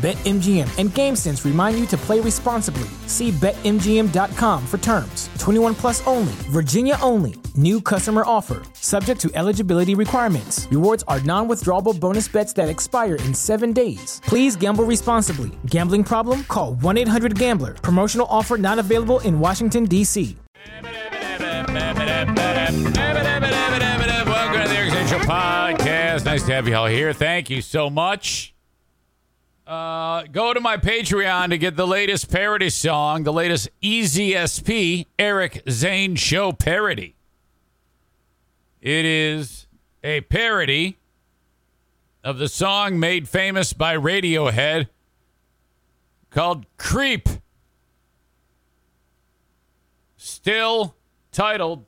BetMGM and GameSense remind you to play responsibly. See BetMGM.com for terms. 21 plus only. Virginia only. New customer offer. Subject to eligibility requirements. Rewards are non-withdrawable bonus bets that expire in 7 days. Please gamble responsibly. Gambling problem? Call 1-800-GAMBLER. Promotional offer not available in Washington, D.C. Welcome to the Eric Zane Show podcast. Nice to have you all here. Thank you so much. Go to my Patreon to get the latest parody song, the latest EZSP Eric Zane Show parody. It is a parody of the song made famous by Radiohead called Creep. Still titled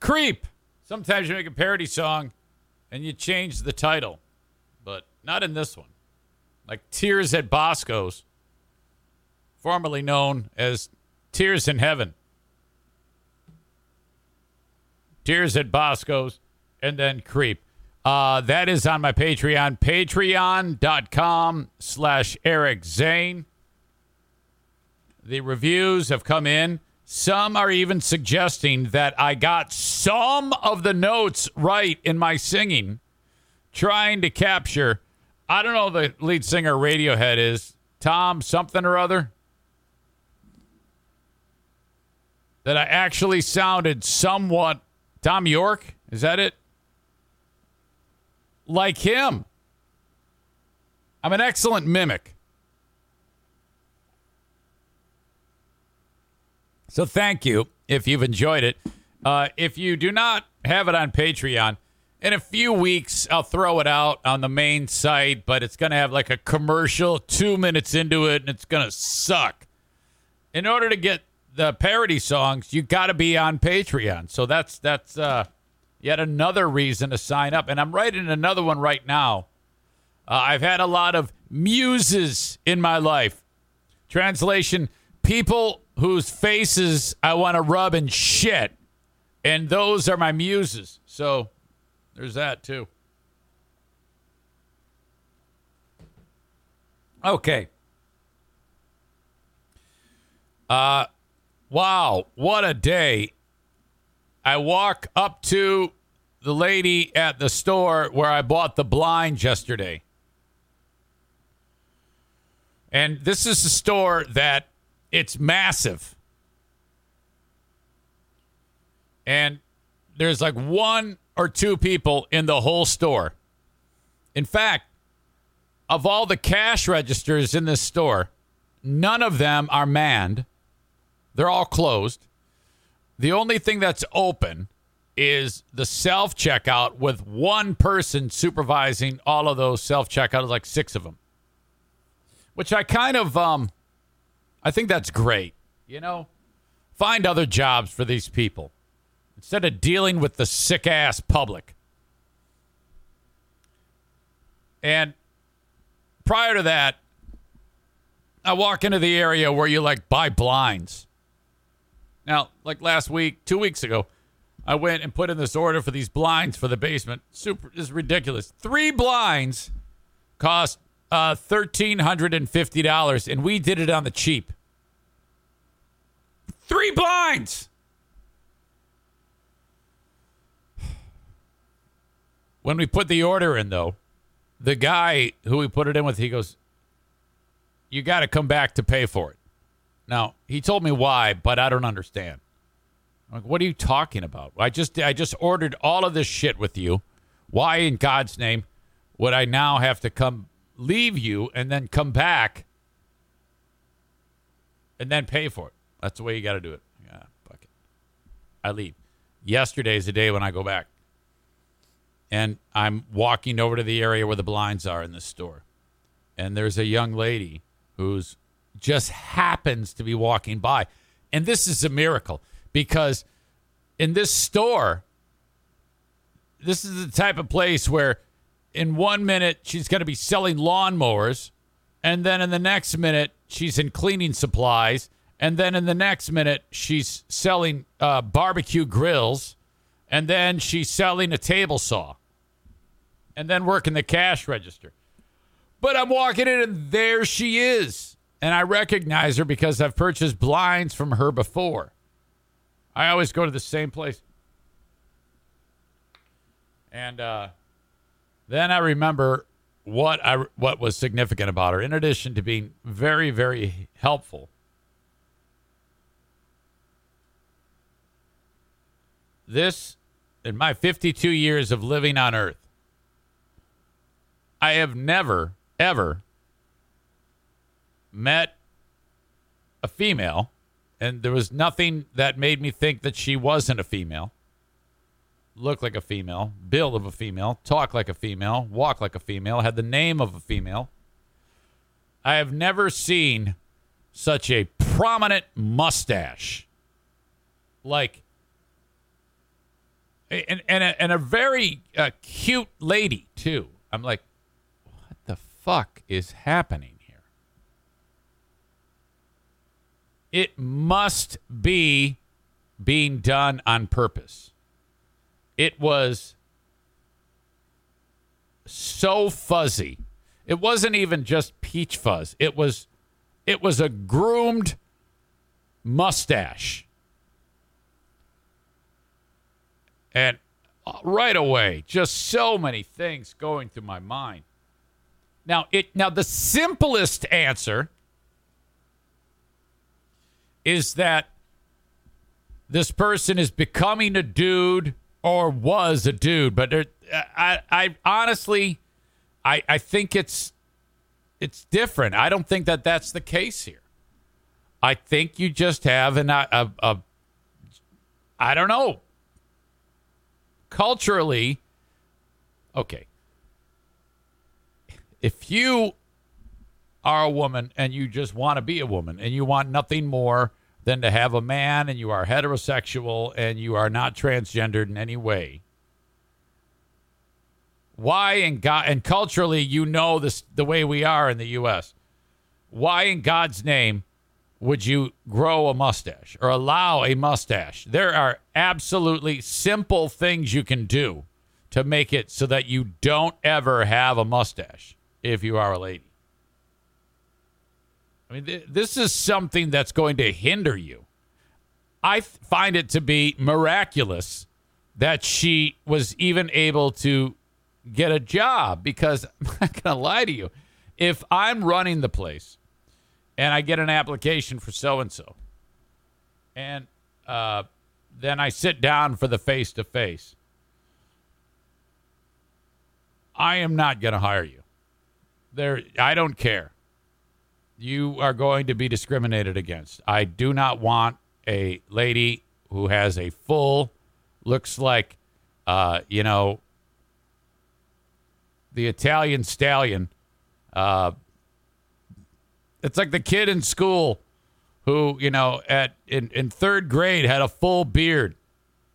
Creep. Sometimes you make a parody song and you change the title, but not in this one. Like Tears at Bosco's, formerly known as Tears in Heaven. Tears at Bosco's, and then Creep. That is on my Patreon, patreon.com/Eric Zane. The reviews have come in. Some are even suggesting that I got some of the notes right in my singing, trying to capture... I don't know who the lead singer Radiohead is. Tom something or other. That I actually sounded somewhat... Tom York? Is that it? Like him. I'm an excellent mimic. So thank you if you've enjoyed it. If you do not have it on Patreon... In a few weeks, I'll throw it out on the main site, but it's going to have like a commercial 2 minutes into it, and it's going to suck. In order to get the parody songs, you got to be on Patreon. So that's yet another reason to sign up. And I'm writing another one right now. I've had a lot of muses in my life. Translation, people whose faces I want to rub and shit. And those are my muses. So... There's that, too. Okay. Wow, what a day. I walk up to the lady at the store where I bought the blinds yesterday. And this is a store that it's massive. And there's like one... or two people in the whole store. In fact, of all the cash registers in this store, none of them are manned. They're all closed. The only thing that's open is the self-checkout with one person supervising all of those self-checkouts, like six of them. Which I kind of, I think that's great. You know, find other jobs for these people. Instead of dealing with the sick-ass public. And prior to that, I walk into the area where you, like, buy blinds. Now, like last week, 2 weeks ago, I went and put in this order for these blinds for the basement. This is ridiculous. 3 blinds cost $1,350, and we did it on the cheap. 3 blinds! When we put the order in, though, the guy who we put it in with, he goes, you got to come back to pay for it. Now, he told me why, but I don't understand. I'm like, what are you talking about? I just ordered all of this shit with you. Why in God's name would I now have to come leave you and then come back and then pay for it? That's the way you got to do it. Yeah. I leave. Yesterday's the day when I go back. And I'm walking over to the area where the blinds are in the store. And there's a young lady who's just happens to be walking by. And this is a miracle because in this store, this is the type of place where in 1 minute she's going to be selling lawnmowers. And then in the next minute, she's in cleaning supplies. And then in the next minute, she's selling barbecue grills. And then she's selling a table saw. And then working the cash register. But I'm walking in and there she is. And I recognize her because I've purchased blinds from her before. I always go to the same place. And then I remember what was significant about her. In addition to being very, very helpful. This, in my 52 years of living on Earth, I have never, ever met a female, and there was nothing that made me think that she wasn't a female. Looked like a female, build of a female, talk like a female, walk like a female, had the name of a female. I have never seen such a prominent mustache. Like, and a very cute lady, too. I'm like, what the fuck is happening here? It must be being done on purpose. It was so fuzzy. It wasn't even just peach fuzz. It was a groomed mustache. And right away, just so many things going through my mind. Now the simplest answer is that this person is becoming a dude or was a dude, but I honestly, I think it's different. I don't think that that's the case here. I think you just have a I don't know. Culturally, okay, if you are a woman and you just want to be a woman and you want nothing more than to have a man and you are heterosexual and you are not transgendered in any way, why in God, and culturally you know this the way we are in the U.S., why in God's name would you grow a mustache or allow a mustache? There are absolutely simple things you can do to make it so that you don't ever have a mustache if you are a lady. I mean, this is something that's going to hinder you. I find it to be miraculous that she was even able to get a job because I'm not going to lie to you. If I'm running the place, and I get an application for so-and-so. And then I sit down for the face-to-face. I am not going to hire you. I don't care. You are going to be discriminated against. I do not want a lady who has a full, looks like, the Italian stallion, it's like the kid in school who, in third grade had a full beard.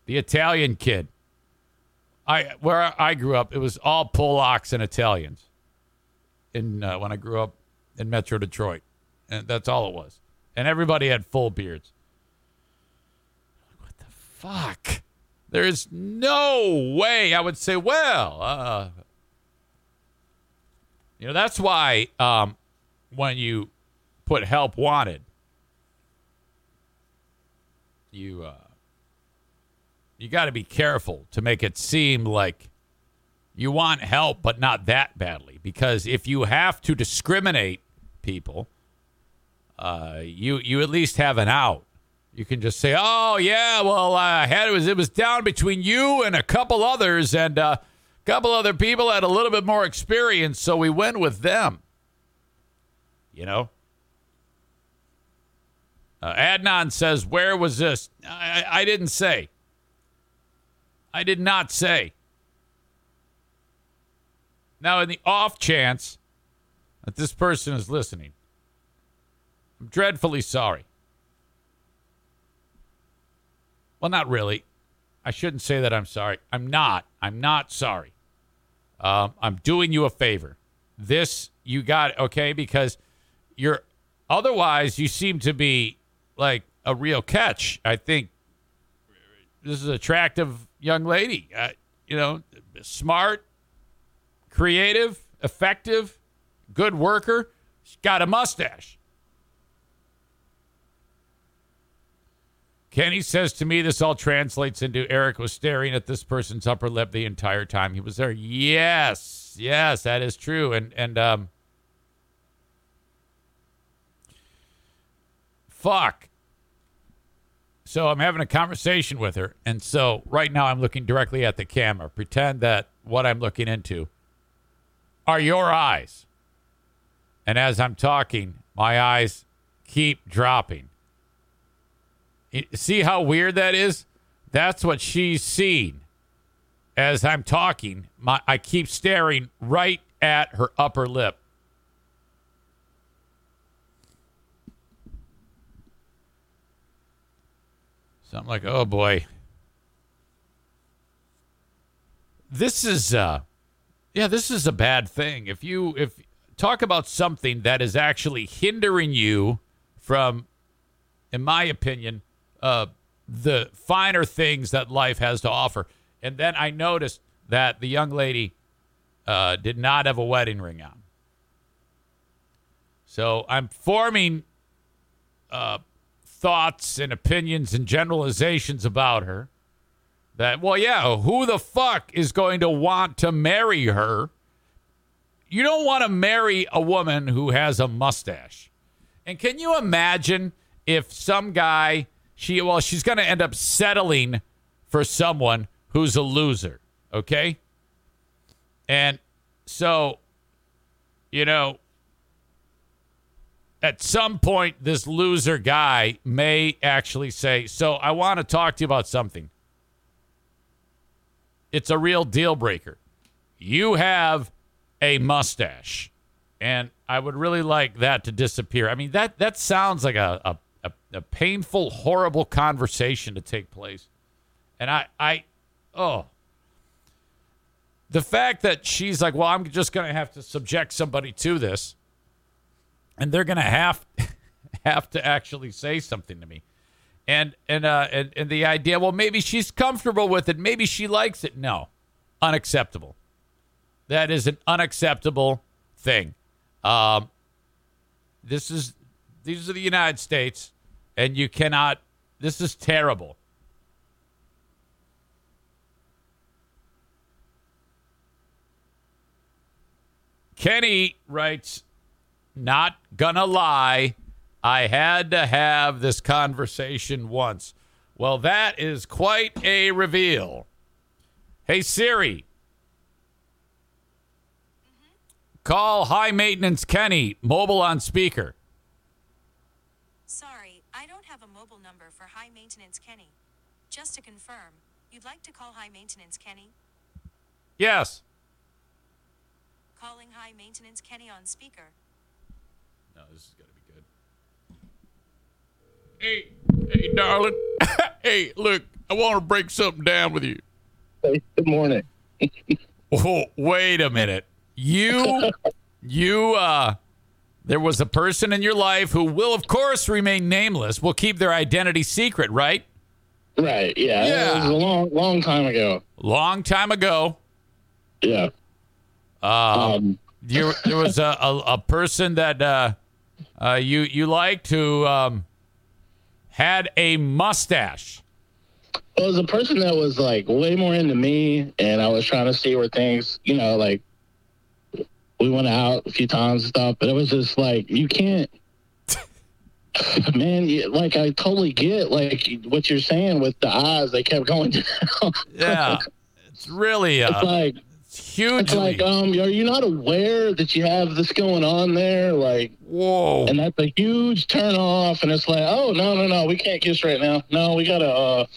The Italian kid. Where I grew up, it was all Polacks and Italians. When I grew up in Metro Detroit. And that's all it was. And everybody had full beards. What the fuck? There is no way I would say, that's why when you put help wanted, you got to be careful to make it seem like you want help, but not that badly. Because if you have to discriminate people, you at least have an out. You can just say, "Oh yeah, well it was down between you and a couple others, and a couple other people had a little bit more experience, so we went with them." Adnan says, where was this? I didn't say. I did not say. Now, in the off chance that this person is listening, I'm dreadfully sorry. Well, not really. I shouldn't say that I'm sorry. I'm not sorry. I'm doing you a favor. This, you got, okay, because you're, otherwise, you seem to be like a real catch. I think this is an attractive young lady, smart, creative, effective, good worker. She's got a mustache. Kenny says to me, this all translates into Eric was staring at this person's upper lip the entire time he was there. Yes, that is true. And fuck. So I'm having a conversation with her. And so right now I'm looking directly at the camera. Pretend that what I'm looking into are your eyes. And as I'm talking, my eyes keep dropping. See how weird that is? That's what she's seeing. As I'm talking, I keep staring right at her upper lip. So I'm like, oh boy. This is this is a bad thing. If talk about something that is actually hindering you from, in my opinion, the finer things that life has to offer. And then I noticed that the young lady did not have a wedding ring on. So I'm forming thoughts and opinions and generalizations about her that, well, yeah, who the fuck is going to want to marry her? You don't want to marry a woman who has a mustache. And can you imagine if some guy... She's going to end up settling for someone who's a loser, okay? And so, at some point, this loser guy may actually say, so I want to talk to you about something. It's a real deal breaker. You have a mustache, and I would really like that to disappear. I mean, that sounds like a painful, horrible conversation to take place. And the fact that she's like, well, I'm just going to have to subject somebody to this, and they're going to have to actually say something to me. And the idea, well, maybe she's comfortable with it. Maybe she likes it. No, unacceptable. That is an unacceptable thing. These are the United States. And you cannot, this is terrible. Kenny writes, not gonna lie, I had to have this conversation once. Well, that is quite a reveal. Hey, Siri. Call High Maintenance Kenny, mobile on speaker. High Maintenance Kenny. Just to confirm, you'd like to call High Maintenance Kenny? Yes. Calling High Maintenance Kenny on speaker. No, this is going to be good. Hey, darling. Hey, look, I want to break something down with you. Hey, good morning. Oh, wait a minute. There was a person in your life who will, of course, remain nameless. Will keep their identity secret, right? Right, yeah. It was a long time ago. Long time ago. Yeah. There was a person that you liked who had a mustache. Well, it was a person that was, like, way more into me, and I was trying to see where things, we went out a few times and stuff, but it was just like, you can't, man, I totally get, what you're saying with the eyes. They kept going down. Yeah. It's really, it's like, Hugely. Like, are you not aware that you have this going on there? Like, whoa. And that's a huge turn off. And it's like, oh, no, we can't kiss right now. No, we gotta.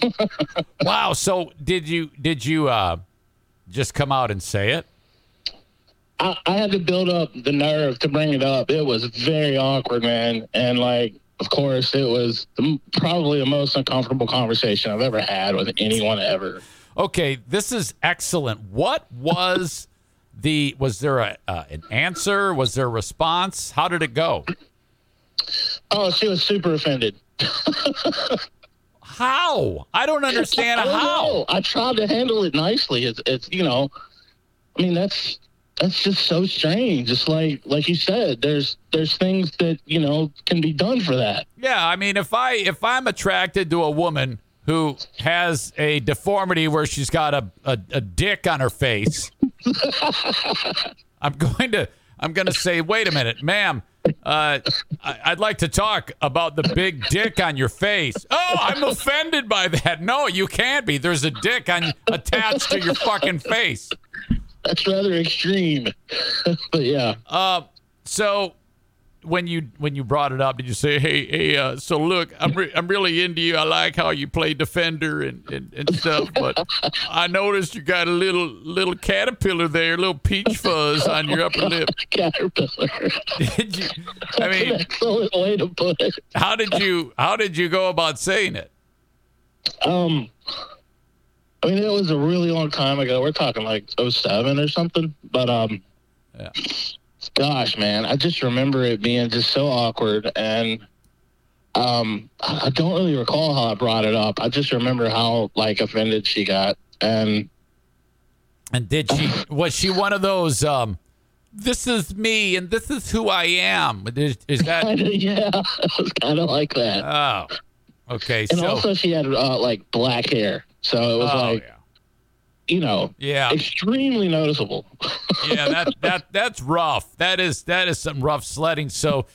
Wow. So did you just come out and say it? I had to build up the nerve to bring it up. It was very awkward, man. And like, of course, it was probably the most uncomfortable conversation I've ever had with anyone ever. Okay, this is excellent. What was was there an answer? Was there a response? How did it go? Oh, she was super offended. How? I don't understand how. I tried to handle it nicely. It's that's just so strange. It's like you said, there's things that, can be done for that. Yeah, I mean, if I'm attracted to a woman who has a deformity where she's got a dick on her face, I'm going to say, wait a minute, ma'am, I'd like to talk about the big dick on your face. Oh, I'm offended by that. No, you can't be. There's a dick attached to your fucking face. That's rather extreme, but yeah. So when you brought it up, did you say, hey, so look, I'm really into you. I like how you play defender and stuff, but I noticed you got a little caterpillar there, a little peach fuzz on your upper lip. Caterpillar. Did you? I mean, that's an excellent way to put it. How did you go about saying it? I mean, it was a really long time ago. We're talking like 2007 or something. But, yeah. Gosh, man, I just remember it being just so awkward. And I don't really recall how I brought it up. I just remember how, offended she got. And was she one of those, this is me and this is who I am? Is that? Yeah, it was kind of like that. Oh, okay. And also she had, black hair. So it was extremely noticeable. Yeah, that's rough. That is some rough sledding. So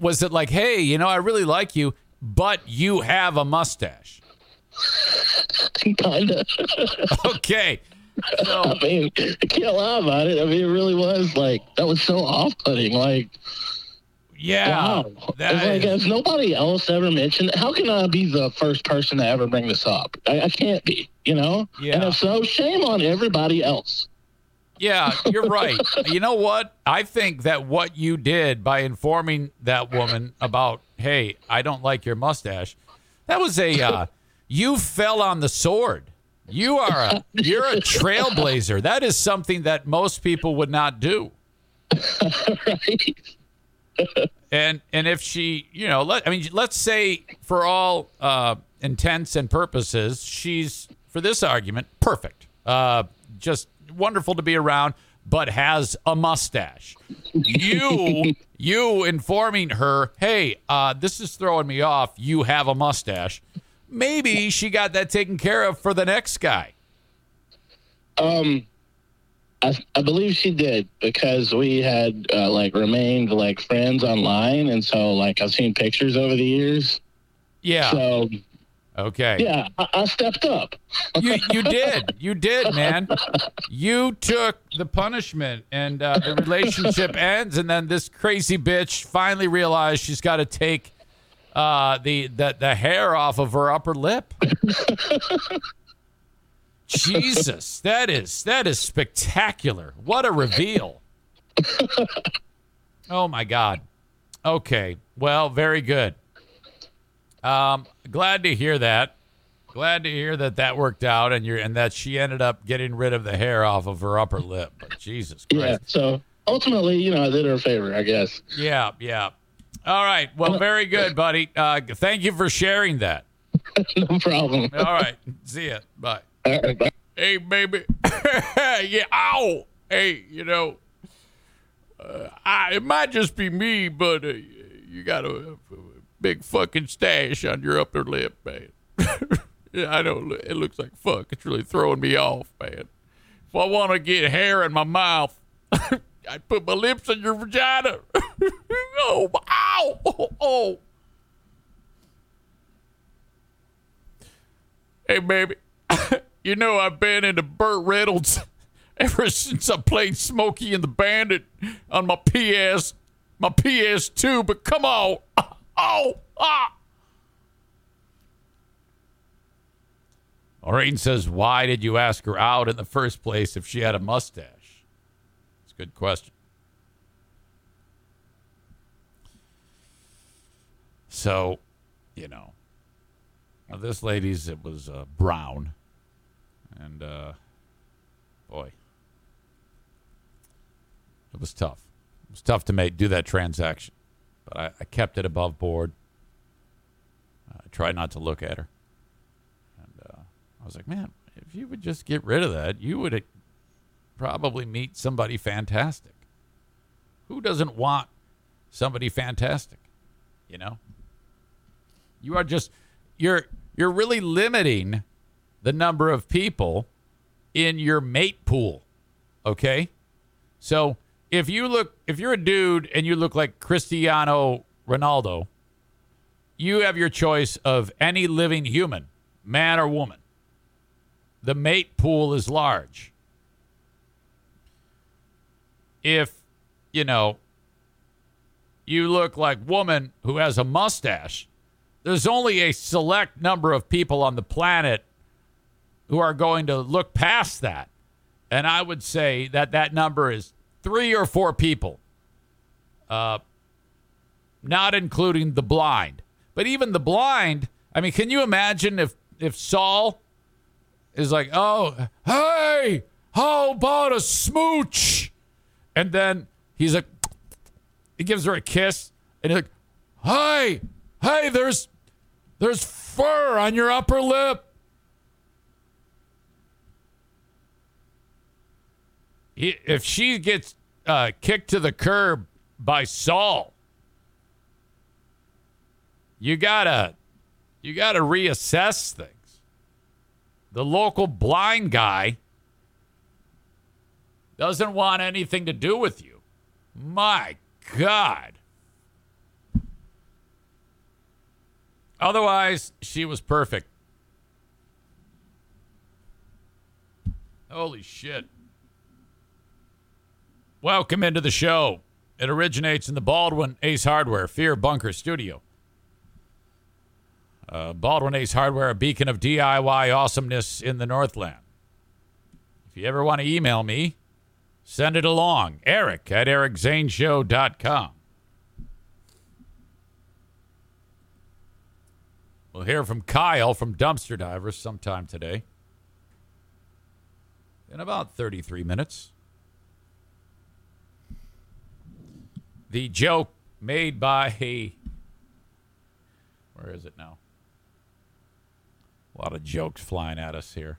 was it like, hey, I really like you, but you have a mustache? Kind of. Okay. So, I mean, I can't lie about it. I mean, it really was that was so off-putting. Yeah. Wow. Has nobody else ever mentioned? How can I be the first person to ever bring this up? I can't be, Yeah. And if so, shame on everybody else. Yeah, you're right. You know what? I think that what you did by informing that woman about, hey, I don't like your mustache, that was you fell on the sword. You're a trailblazer. That is something that most people would not do. Right. And if she, let's say for all intents and purposes, she's, for this argument, perfect. Just wonderful to be around, but has a mustache. You informing her, hey, this is throwing me off. You have a mustache. Maybe she got that taken care of for the next guy. I believe she did, because we had remained friends online, and so I've seen pictures over the years. Yeah. So. Okay. Yeah, I stepped up. You did, man. You took the punishment, and the relationship ends, and then this crazy bitch finally realized she's got to take the hair off of her upper lip. Jesus, that is spectacular. What a reveal. Oh, my God. Okay. Well, very good. Glad to hear that. Glad to hear that worked out and that she ended up getting rid of the hair off of her upper lip. But Jesus Christ. Yeah, so ultimately, I did her a favor, I guess. Yeah. All right. Well, very good, buddy. Thank you for sharing that. No problem. All right. See ya. Bye. Hey, baby. Yeah. Ow. Hey, it might just be me, but you got a big fucking stash on your upper lip, man. I know it looks like fuck. It's really throwing me off, man. If I want to get hair in my mouth, I put my lips in your vagina. Oh, ow. Oh. Hey, baby. I've been into Burt Reynolds ever since I played Smokey and the Bandit on my PS2. But come on. Oh, ah. Maureen says, why did you ask her out in the first place if she had a mustache? It's a good question. So, you know, this lady's, it was brown. And, boy, it was tough. It was tough to do that transaction. But I kept it above board. I tried not to look at her. I was like, man, if you would just get rid of that, you would probably meet somebody fantastic. Who doesn't want somebody fantastic? You know? You are just, you're really limiting the number of people in your mate pool, okay? So if you're a dude and you look like Cristiano Ronaldo, you have your choice of any living human, man or woman. The mate pool is large. If, you know, you look like woman who has a mustache, there's only a select number of people on the planet who are going to look past that. And I would say that number is 3 or 4 people, not including the blind. But even the blind, I mean, can you imagine if Saul is like, oh, hey, how about a smooch? And then he's like, he gives her a kiss, and he's like, hey, there's fur on your upper lip. If she gets kicked to the curb by Saul, you gotta reassess things. The local blind guy doesn't want anything to do with you. My God. Otherwise, she was perfect. Holy shit. Welcome into the show. It originates in the Baldwin Ace Hardware Fear Bunker Studio. Baldwin Ace Hardware, a beacon of DIY awesomeness in the Northland. If you ever want to email me, send it along. Eric@ericzaneshow.com. We'll hear from Kyle from Dumpster Divers sometime today. In about 33 minutes. The joke made by where is it now? A lot of jokes flying at us here.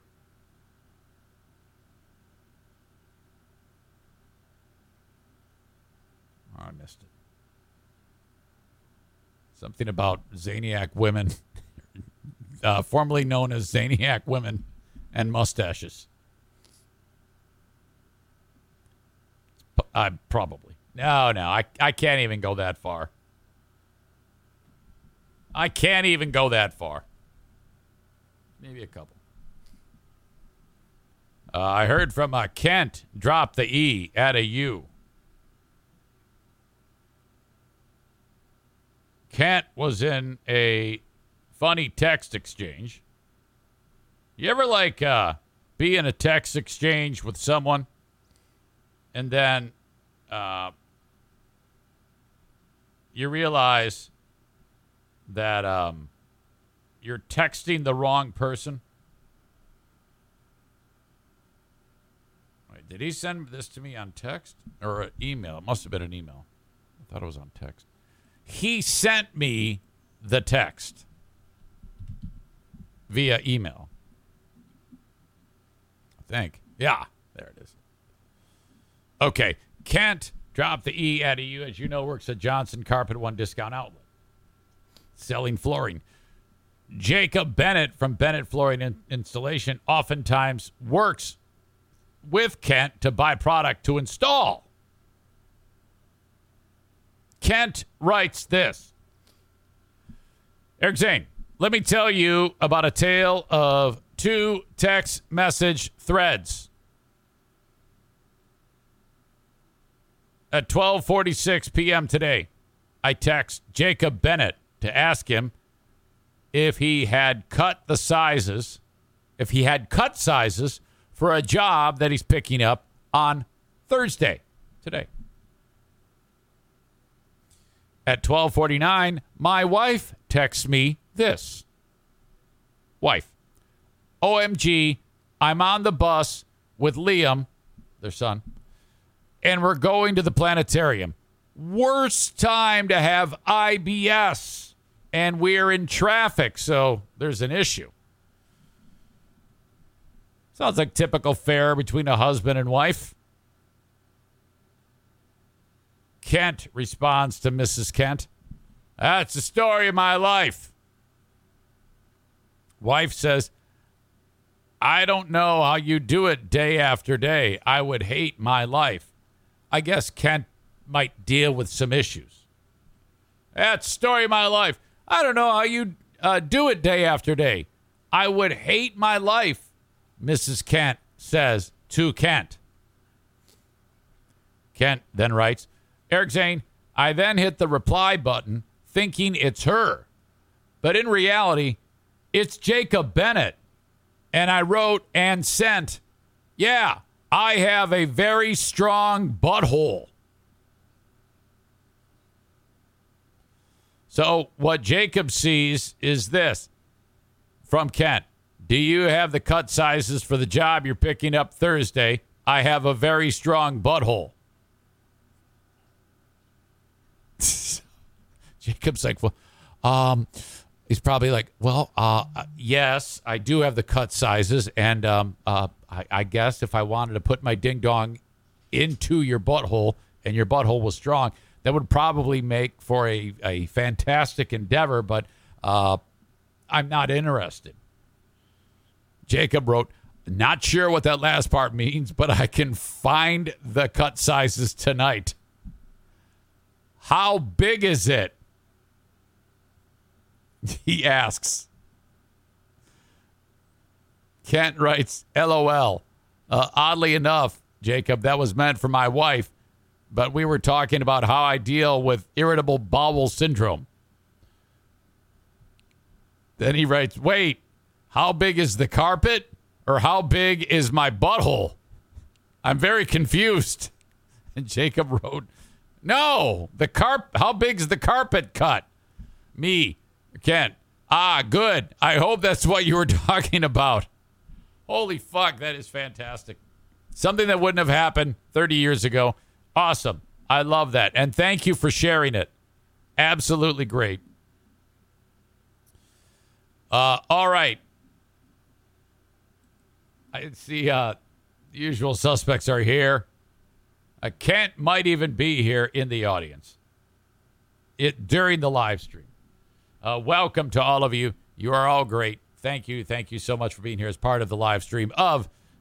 Oh, I missed it. Something about Zaniac women, formerly known as Zaniac women and mustaches. Probably. No, I can't even go that far. I can't even go that far. Maybe a couple. I heard from Kent, drop the E, add a U. Kent was in a funny text exchange. You ever be in a text exchange with someone and then you realize that you're texting the wrong person? Wait, did he send this to me on text or an email? It must have been an email. I thought it was on text. He sent me the text via email, I think. Yeah, there it is. Okay, Kent, drop the E out of you, as you know, works at Johnson Carpet One Discount Outlet, selling flooring. Jacob Bennett from Bennett Flooring Installation oftentimes works with Kent to buy product to install. Kent writes this. Eric Zane, let me tell you about a tale of two text message threads. At 12:46 p.m. today, I text Jacob Bennett to ask him if he had cut the sizes, if he had cut sizes for a job that he's picking up on Thursday, today. At 12:49, my wife texts me this. Wife, OMG, I'm on the bus with Liam, their son, and we're going to the planetarium. Worst time to have IBS, and we're in traffic, so there's an issue. Sounds like typical fare between a husband and wife. Kent responds to Mrs. Kent. That's the story of my life. Wife says, I don't know how you do it day after day. I would hate my life. I guess Kent might deal with some issues. That's the story of my life. I don't know how you do it day after day. I would hate my life, Mrs. Kent says to Kent. Kent then writes, Eric Zane, I then hit the reply button thinking it's her. But in reality, it's Jacob Bennett. And I wrote and sent, yeah, I have a very strong butthole. So what Jacob sees is this from Kent. Do you have the cut sizes for the job you're picking up Thursday? I have a very strong butthole. Jacob's like, well, he's probably like, well, yes, I do have the cut sizes. And I guess if I wanted to put my ding dong into your butthole and your butthole was strong, that would probably make for a fantastic endeavor. But I'm not interested. Jacob wrote, not sure what that last part means, but I can find the cut sizes tonight. How big is it? He asks. Kent writes, LOL. Oddly enough, Jacob, that was meant for my wife, but we were talking about how I deal with irritable bowel syndrome. Then he writes, wait, how big is the carpet? Or how big is my butthole? I'm very confused. And Jacob wrote, no, how big's the carpet cut? Me. Kent. Ah, good. I hope that's what you were talking about. Holy fuck, that is fantastic. Something that wouldn't have happened 30 years ago. Awesome. I love that. And thank you for sharing it. Absolutely great. All right. I see the usual suspects are here. Kent might even be here in the audience during the live stream. Welcome to all of you. You are all great. Thank you. Thank you so much for being here as part of the live stream of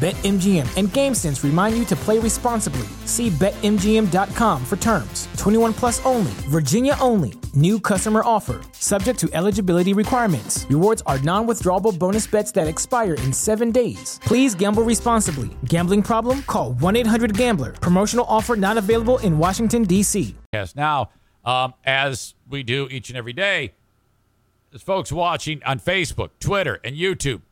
BetMGM and GameSense remind you to play responsibly. See BetMGM.com for terms. 21 plus only. Virginia only. New customer offer. Subject to eligibility requirements. Rewards are non-withdrawable bonus bets that expire in 7 days. Please gamble responsibly. Gambling problem? Call 1-800-GAMBLER. Promotional offer not available in Washington, D.C. Yes, now, as we do each and every day, there's folks watching on Facebook, Twitter, and YouTube.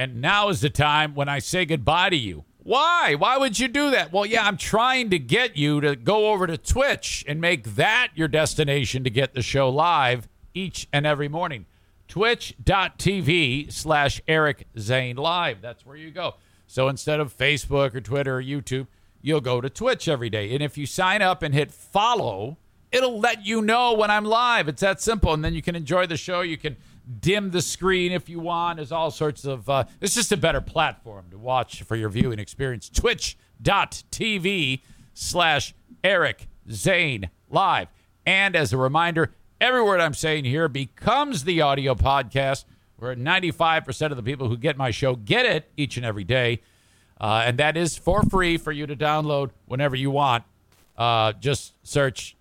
And now is the time when I say goodbye to you. Why? Why would you do that? Well, yeah, I'm trying to get you to go over to Twitch and make that your destination to get the show live each and every morning. Twitch.tv/Eric Zane Live. That's where you go. So instead of Facebook or Twitter or YouTube, you'll go to Twitch every day. And if you sign up and hit follow it'll let you know when I'm live. It's that simple. And then you can enjoy the show. You can dim the screen if you want. There's all sorts of it's just a better platform to watch for your viewing experience. Twitch.tv/Eric Zane Live. And as a reminder, every word I'm saying here becomes the audio podcast, where 95% of the people who get my show get it each and every day. And that is for free for you to download whenever you want. Just search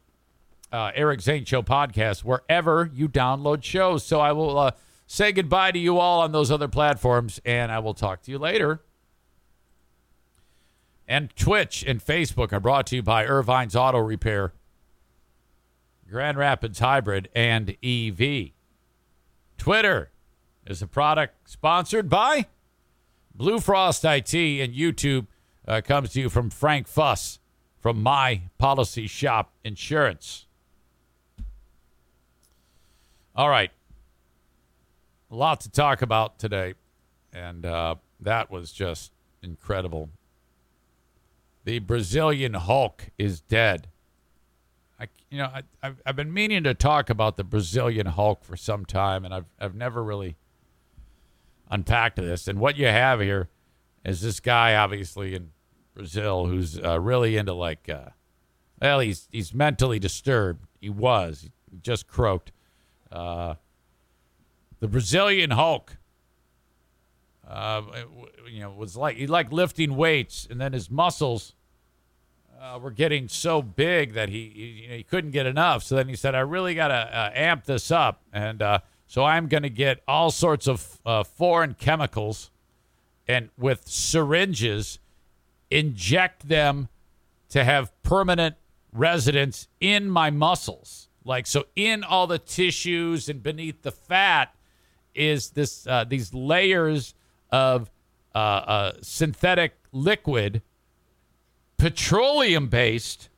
Eric Zane Show Podcast wherever you download shows. So I will say goodbye to you all on those other platforms, and I will talk to you later. And Twitch and Facebook are brought to you by Irvine's Auto Repair, Grand Rapids Hybrid, and EV. Twitter is a product sponsored by Blue Frost IT, and YouTube comes to you from Frank Fuss from My Policy Shop Insurance. All right. A lot to talk about today, and that was just incredible. The Brazilian Hulk is dead. I've been meaning to talk about the Brazilian Hulk for some time, and I've never really unpacked this. And what you have here is this guy, obviously in Brazil, who's really into he's mentally disturbed. He just croaked. The Brazilian Hulk, was like he liked lifting weights, and then his muscles were getting so big that he couldn't get enough. So then he said, I really got to amp this up. And so I'm going to get all sorts of foreign chemicals and with syringes, inject them to have permanent residence in my muscles. Like, so in all the tissues and beneath the fat is this these layers of synthetic liquid, petroleum-based,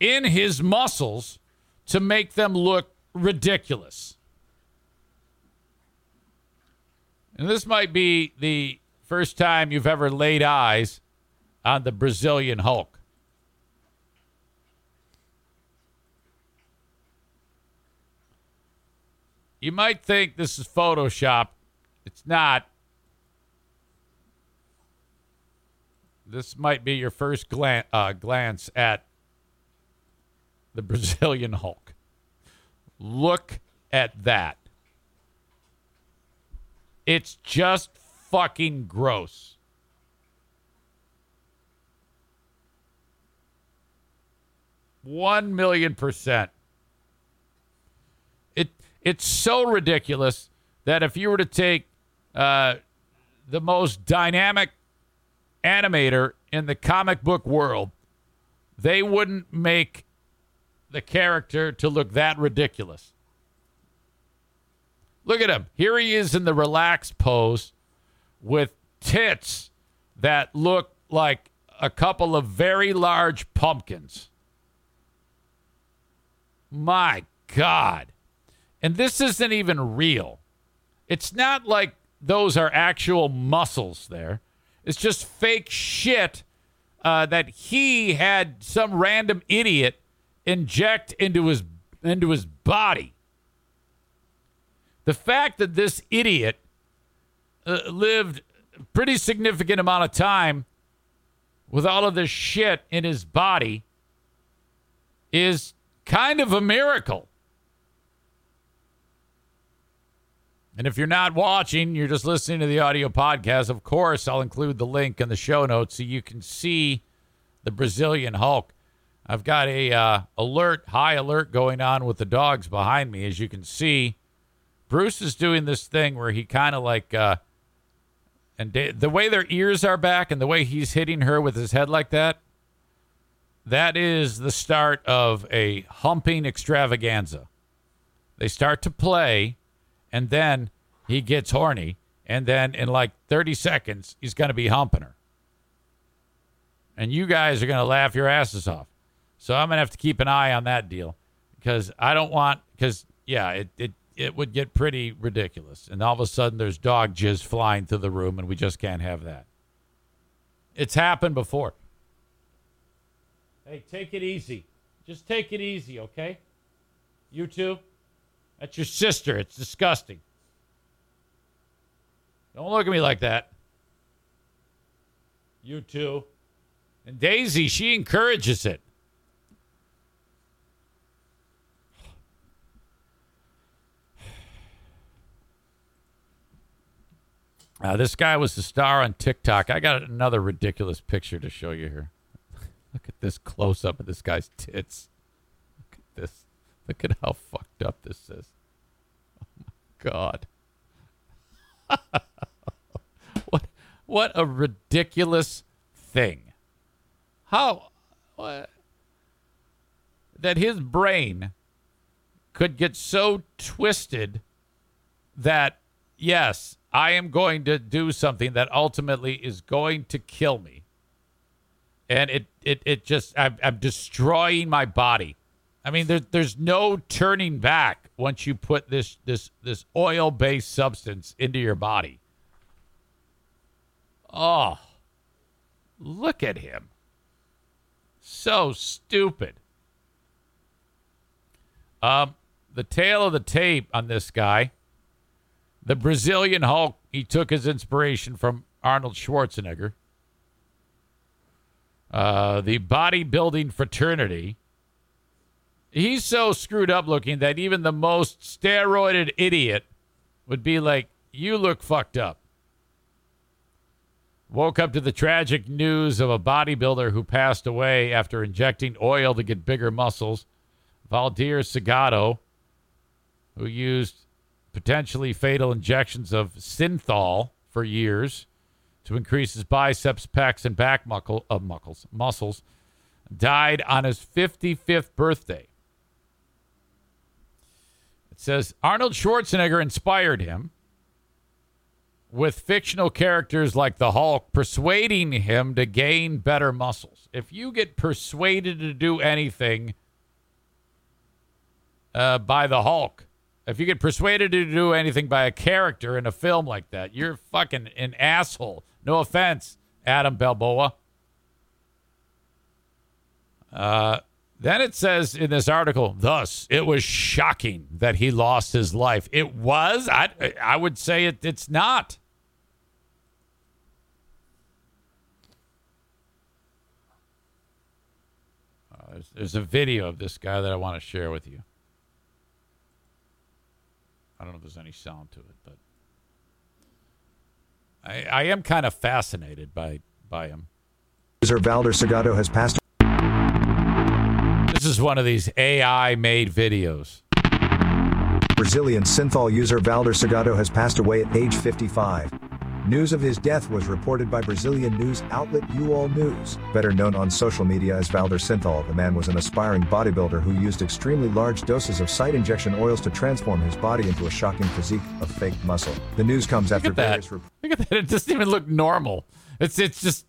in his muscles to make them look ridiculous. And this might be the first time you've ever laid eyes on the Brazilian Hulk. You might think this is Photoshop. It's not. This might be your first glance at the Brazilian Hulk. Look at that. It's just fucking gross. $1,000,000%. It's so ridiculous that if you were to take the most dynamic animator in the comic book world, they wouldn't make the character to look that ridiculous. Look at him. Here he is in the relaxed pose with tits that look like a couple of very large pumpkins. My God. And this isn't even real. It's not like those are actual muscles there. It's just fake shit that he had some random idiot inject into his body. The fact that this idiot lived a pretty significant amount of time with all of this shit in his body is kind of a miracle. And if you're not watching, you're just listening to the audio podcast, of course, I'll include the link in the show notes so you can see the Brazilian Hulk. I've got a high alert going on with the dogs behind me. As you can see, Bruce is doing this thing where he kind of like, the way their ears are back and the way he's hitting her with his head like that, that is the start of a humping extravaganza. They start to play. And then he gets horny, and then in like 30 seconds, he's going to be humping her. And you guys are going to laugh your asses off. So I'm going to have to keep an eye on that deal because I don't want, it would get pretty ridiculous. And all of a sudden, there's dog jizz flying through the room, and we just can't have that. It's happened before. Hey, take it easy. Just take it easy, okay? You two? That's your sister. It's disgusting. Don't look at me like that. You two. And Daisy, she encourages it. This guy was the star on TikTok. I got another ridiculous picture to show you here. Look at this close-up of this guy's tits. Look at this. Look at how fucked up this is. Oh, my God. What a ridiculous thing. How... that his brain could get so twisted that, yes... I am going to do something that ultimately is going to kill me. And it just, I'm destroying my body. I mean, there's no turning back once you put this oil-based substance into your body. Oh, look at him. So stupid. The tail of the tape on this guy. The Brazilian Hulk, he took his inspiration from Arnold Schwarzenegger. The bodybuilding fraternity. He's so screwed up looking that even the most steroided idiot would be like, you look fucked up. Woke up to the tragic news of a bodybuilder who passed away after injecting oil to get bigger muscles. Valdir Segato, who used... potentially fatal injections of synthol for years to increase his biceps, pecs, and back muscles, died on his 55th birthday. It says Arnold Schwarzenegger inspired him with fictional characters like the Hulk, persuading him to gain better muscles. If you get persuaded to do anything by the Hulk, if you get persuaded to do anything by a character in a film like that, you're fucking an asshole. No offense, Adam Balboa. Then it says in this article, thus, it was shocking that he lost his life. It was? I would say it's not. There's a video of this guy that I want to share with you. I don't know if there's any sound to it, but I am kind of fascinated by him. Valdir Segato has passed. This is one of these AI-made videos. Brazilian synthol user Valdir Segato has passed away at age 55. News of his death was reported by Brazilian news outlet UOL News, better known on social media as Valdir Synthol. The man was an aspiring bodybuilder who used extremely large doses of site injection oils to transform his body into a shocking physique of fake muscle. The news comes after various reports. Look at that. It doesn't even look normal. It's just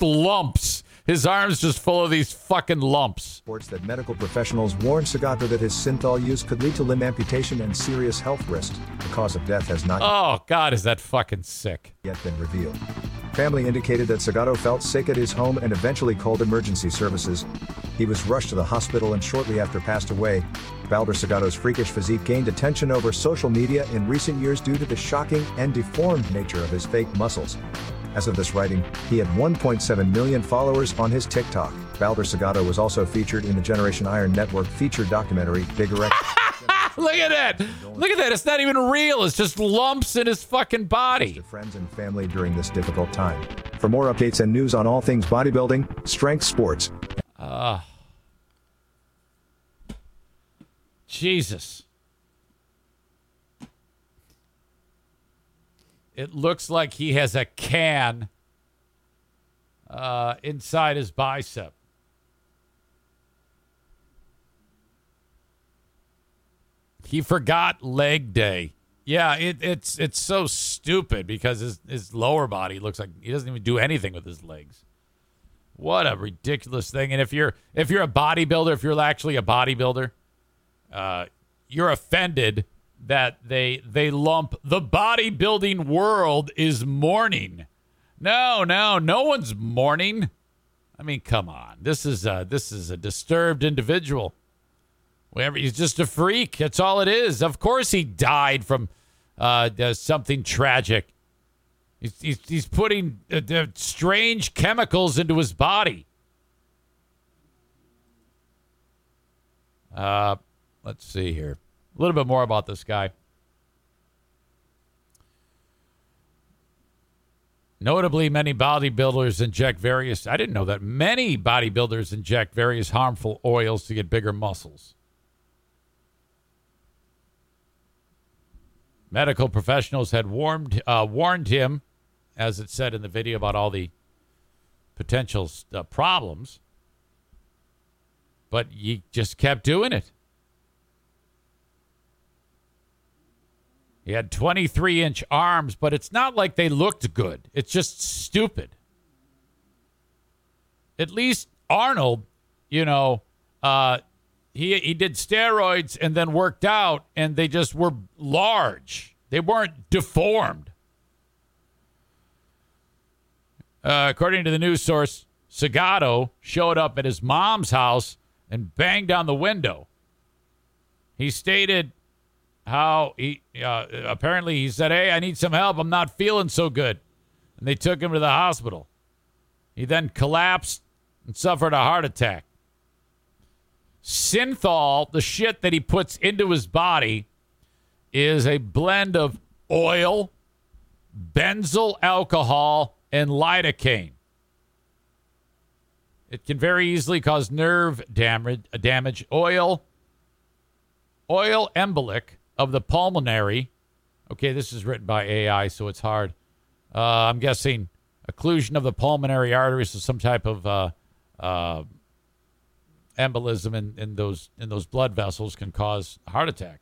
lumps. His arm's just full of these fucking lumps. Reports that medical professionals warned Segato that his synthol use could lead to limb amputation and serious health risks. The cause of death has not... Oh, God, is that fucking sick. ...yet been revealed. Family indicated that Segato felt sick at his home and eventually called emergency services. He was rushed to the hospital and shortly after passed away. Valdir Segato's freakish physique gained attention over social media in recent years due to the shocking and deformed nature of his fake muscles. As of this writing, he had 1.7 million followers on his TikTok. Valdir Segato was also featured in the Generation Iron Network feature documentary, Bigger X. Look at that. Look at that. It's not even real. It's just lumps in his fucking body. ...to friends and family during this difficult time. For more updates and news on all things bodybuilding, strength sports. Jesus. It looks like he has a can inside his bicep. He forgot leg day. Yeah, it's so stupid because his lower body looks like he doesn't even do anything with his legs. What a ridiculous thing. And if you're a bodybuilder, if you're actually a bodybuilder, you're offended that they lump the bodybuilding world is mourning. No one's mourning. I mean, come on. This is a disturbed individual. Whatever, he's just a freak. That's all it is. Of course he died from something tragic. He's putting strange chemicals into his body. Let's see here. A little bit more about this guy. Notably, many bodybuilders inject various... I didn't know that. Many bodybuilders inject various harmful oils to get bigger muscles. Medical professionals had warned him, as it said in the video, about all the potential problems. But he just kept doing it. He had 23-inch arms, but it's not like they looked good. It's just stupid. At least Arnold, you know, he did steroids and then worked out, and they just were large. They weren't deformed. According to the news source, Segato showed up at his mom's house and banged on the window. He stated... how he apparently he said, "Hey, I need some help. I'm not feeling so good." And they took him to the hospital. He then collapsed and suffered a heart attack. Synthol, the shit that he puts into his body, is a blend of oil, benzyl alcohol, and lidocaine. It can very easily cause nerve damage. Oil embolic of the pulmonary. Okay, this is written by AI, so it's hard. I'm guessing occlusion of the pulmonary arteries is some type of embolism in those blood vessels can cause a heart attack.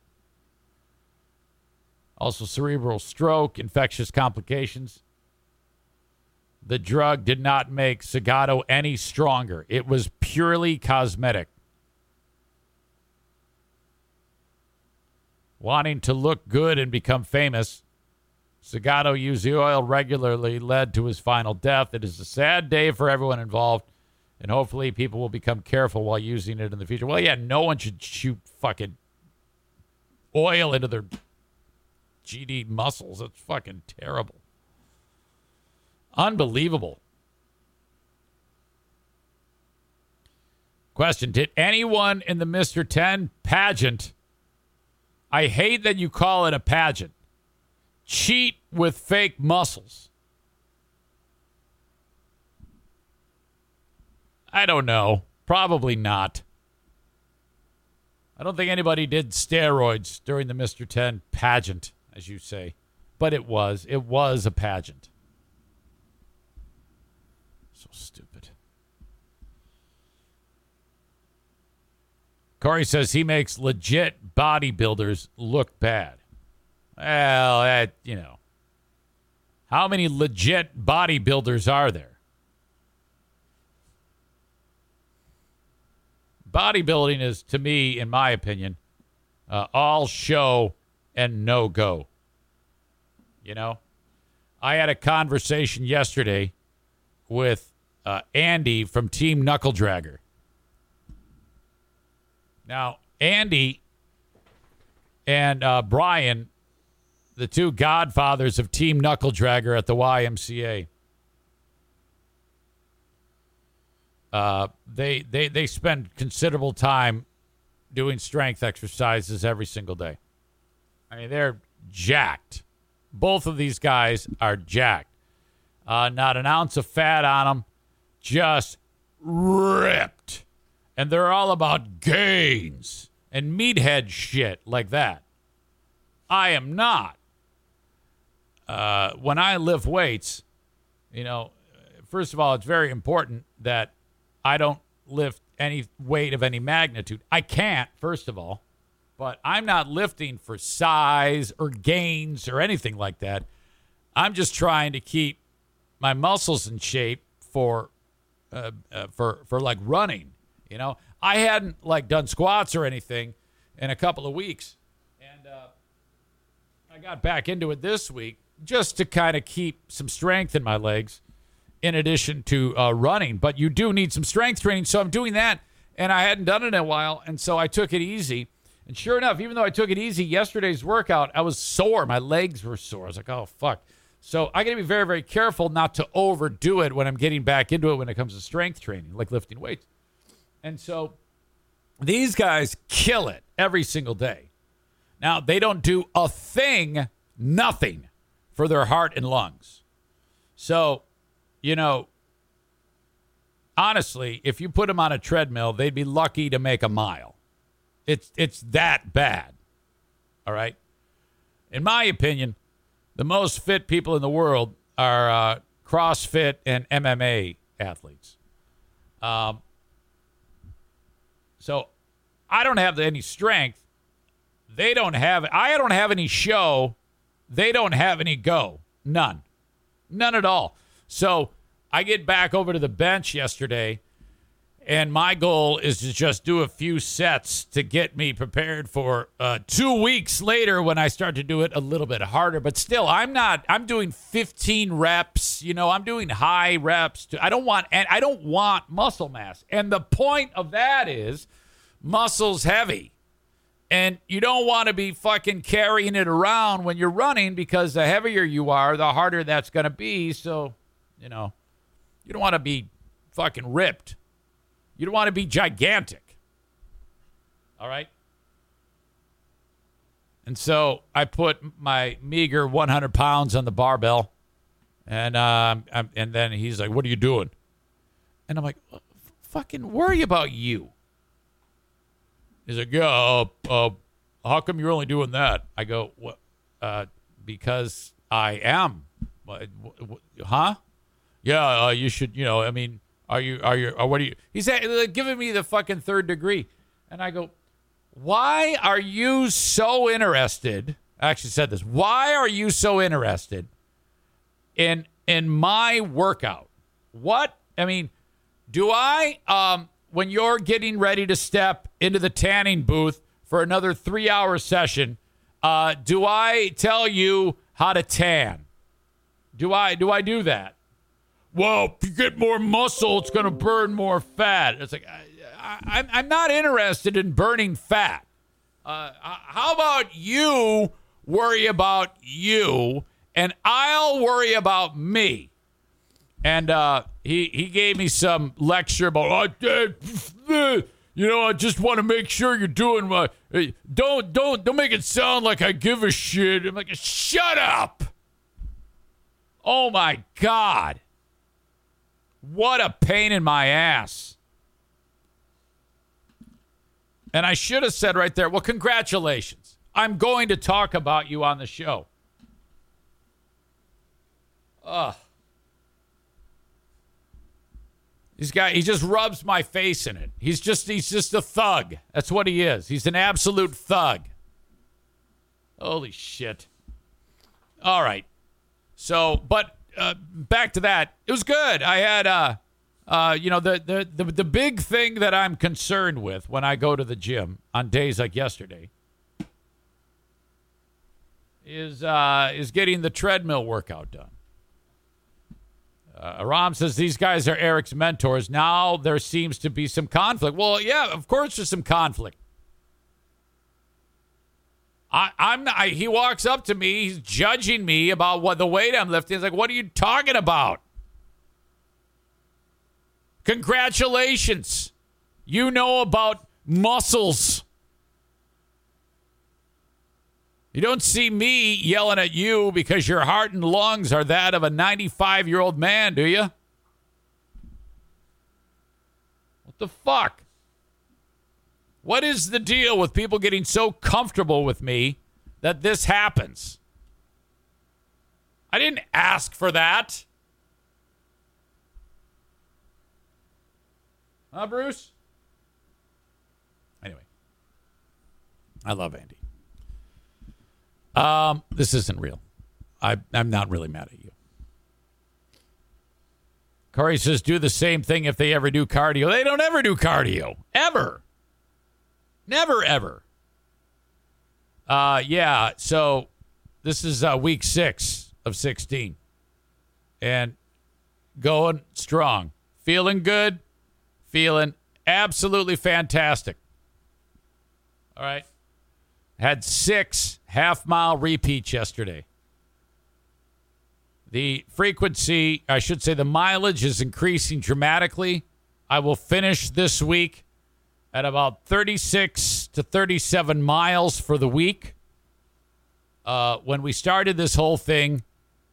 Also cerebral stroke, infectious complications. The drug did not make Segato any stronger. It was purely cosmetic. Wanting to look good and become famous, Segato used the oil regularly, led to his final death. It is a sad day for everyone involved, and hopefully people will become careful while using it in the future. Well, yeah, no one should shoot fucking oil into their GD muscles. That's fucking terrible. Unbelievable. Question, did anyone in the Mr. 10 pageant... I hate that you call it a pageant. Cheat with fake muscles. I don't know. Probably not. I don't think anybody did steroids during the Mr. 10 pageant, as you say. But it was a pageant. So stupid. Corey says he makes legit bodybuilders look bad. Well, how many legit bodybuilders are there? Bodybuilding is, to me, in my opinion, all show and no go. You know, I had a conversation yesterday with Andy from Team Knuckle Dragger. Now, Andy and Brian, the two godfathers of Team Knuckle Dragger at the YMCA, they spend considerable time doing strength exercises every single day. I mean, they're jacked. Both of these guys are jacked. Not an ounce of fat on them, just ripped. And they're all about gains and meathead shit like that. I am not. When I lift weights, you know, first of all, it's very important that I don't lift any weight of any magnitude. I can't, first of all. But I'm not lifting for size or gains or anything like that. I'm just trying to keep my muscles in shape for like running. You know, I hadn't, like, done squats or anything in a couple of weeks. And I got back into it this week just to kind of keep some strength in my legs. in addition to running. But you do need some strength training, so I'm doing that, and I hadn't done it in a while, and so I took it easy. And sure enough, even though I took it easy yesterday's workout, I was sore. My legs were sore. I was like, oh, fuck. So I got to be very, very careful not to overdo it when I'm getting back into it when it comes to strength training, like lifting weights. And so these guys kill it every single day. Now, they don't do a thing, nothing, for their heart and lungs. So, you know, honestly, if you put them on a treadmill, they'd be lucky to make a mile. It's that bad, all right? In my opinion, the most fit people in the world are CrossFit and MMA athletes. So I don't have any strength. They don't have it. I don't have any show. They don't have any go. None. None at all. So I get back over to the bench yesterday, and my goal is to just do a few sets to get me prepared for 2 weeks later when I start to do it a little bit harder. But still, I'm doing 15 reps. You know, I'm doing high reps. I don't want muscle mass. And the point of that is muscle's heavy. And you don't want to be fucking carrying it around when you're running, because the heavier you are, the harder that's going to be. So, you know, you don't want to be fucking ripped. You don't want to be gigantic. All right? And so I put my meager 100 pounds on the barbell. And and then he's like, what are you doing? And I'm like, fucking worry about you. He's like, yeah, how come you're only doing that? I go, what? Because I am. Huh? Yeah, you should, you know, I mean. What are you? He's giving me the fucking third degree. And I go, why are you so interested? I actually said this. Why are you so interested in my workout? What? I mean, do I, when you're getting ready to step into the tanning booth for another 3-hour session, do I tell you how to tan? Do I do that? Well, if you get more muscle, it's going to burn more fat. It's like, I'm not interested in burning fat. How about you worry about you, and I'll worry about me? And he gave me some lecture about, you know, I just want to make sure you're doing my. Don't make it sound like I give a shit. I'm like, shut up. Oh my God. What a pain in my ass. And I should have said right there, well, congratulations. I'm going to talk about you on the show. Ugh. This guy, he just rubs my face in it. He's just a thug. That's what he is. He's an absolute thug. Holy shit. All right. So, but... back to that. It was good. I had, you know, the big thing that I'm concerned with when I go to the gym on days like yesterday is getting the treadmill workout done. Aram says these guys are Eric's mentors. Now there seems to be some conflict. Well, yeah, of course there's some conflict. He walks up to me. He's judging me about what the weight I'm lifting. He's like, what are you talking about? Congratulations. You know about muscles. You don't see me yelling at you because your heart and lungs are that of a 95-year-old man, do you? What the fuck? What is the deal with people getting so comfortable with me that this happens? I didn't ask for that. Huh, Bruce? Anyway. I love Andy. This isn't real. I'm not really mad at you. Corey says, do the same thing if they ever do cardio. They don't ever do cardio. Ever. Never, ever. Yeah, so this is week 6 of 16. And going strong. Feeling good. Feeling absolutely fantastic. All right. Had 6 half-mile repeats yesterday. The frequency, I should say the mileage, is increasing dramatically. I will finish this week at about 36 to 37 miles for the week. When we started this whole thing,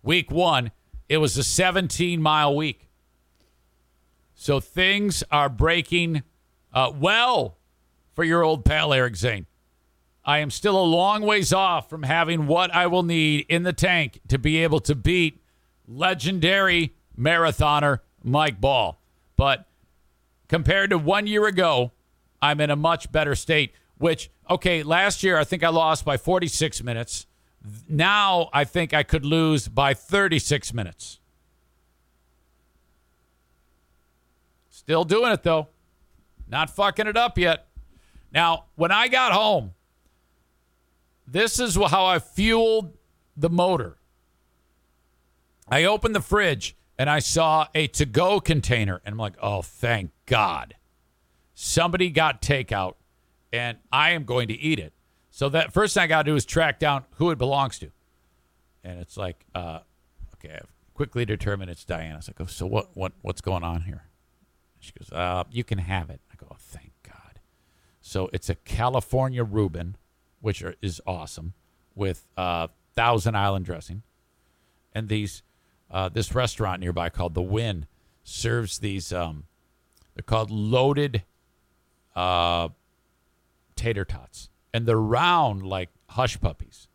week one, it was a 17-mile week. So things are breaking well for your old pal Eric Zane. I am still a long ways off from having what I will need in the tank to be able to beat legendary marathoner Mike Ball. But compared to 1 year ago, I'm in a much better state, which, okay, last year I think I lost by 46 minutes. Now I think I could lose by 36 minutes. Still doing it, though. Not fucking it up yet. Now, when I got home, this is how I fueled the motor. I opened the fridge, and I saw a to-go container. And I'm like, oh, thank God. Somebody got takeout, and I am going to eat it. So that first thing I got to do is track down who it belongs to. And it's like, okay, I've quickly determined it's Diana. So I go, so what's going on here? She goes, you can have it. I go, oh, thank God. So it's a California Reuben, which is awesome, with Thousand Island dressing. And these this restaurant nearby called The Wynn serves these, they're called loaded tater tots. And they're round like hush puppies.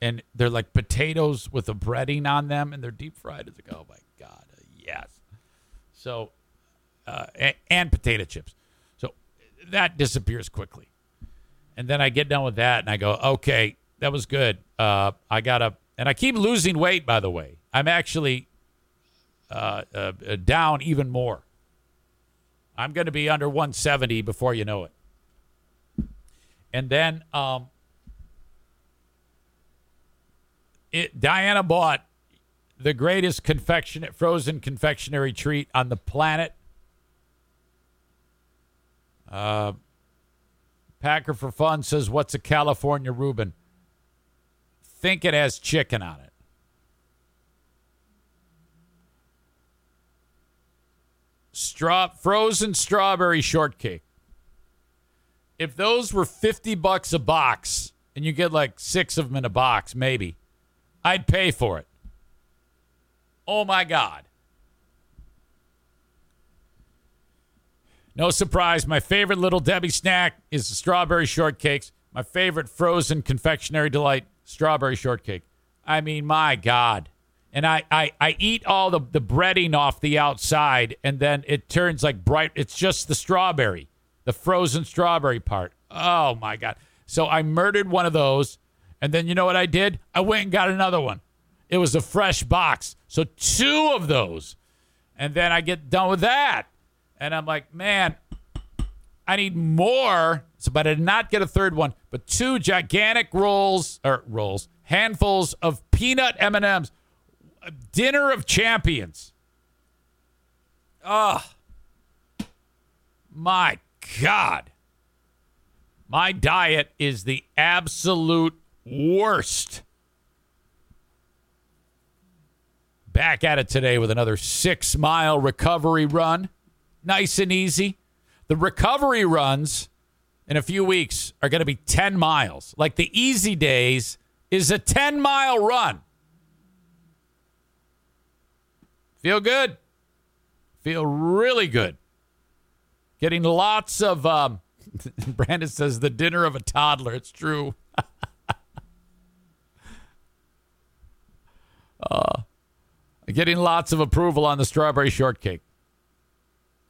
And they're like potatoes with a breading on them. And they're deep fried. It's like, oh, my God, yes. So, and potato chips. So that disappears quickly. And then I get done with that, and I go, okay, that was good. I got to – and I keep losing weight, by the way. I'm actually down even more. I'm going to be under 170 before you know it. And then Diana bought the greatest frozen confectionery treat on the planet. Packer for Fun says, what's a California Reuben? Think it has chicken on it. Frozen strawberry shortcake. If those were $50 a box, and you get like 6 of them in a box, maybe, I'd pay for it. Oh, my God. No surprise, my favorite Little Debbie snack is the strawberry shortcakes. My favorite frozen confectionery delight, strawberry shortcake. I mean, my God. And I eat all the breading off the outside, and then it turns like bright. It's just the strawberry. The frozen strawberry part. Oh, my God. So I murdered one of those. And then you know what I did? I went and got another one. It was a fresh box. So 2 of those. And then I get done with that. And I'm like, man, I need more. So, but I did not get a third one. But 2 gigantic handfuls of peanut M&Ms. A dinner of champions. Oh, my God, my diet is the absolute worst. Back at it today with another 6-mile recovery run. Nice and easy. The recovery runs in a few weeks are going to be 10 miles. Like the easy days is a 10-mile run. Feel good. Feel really good. Getting lots of, Brandon says, the dinner of a toddler. It's true. Getting lots of approval on the strawberry shortcake.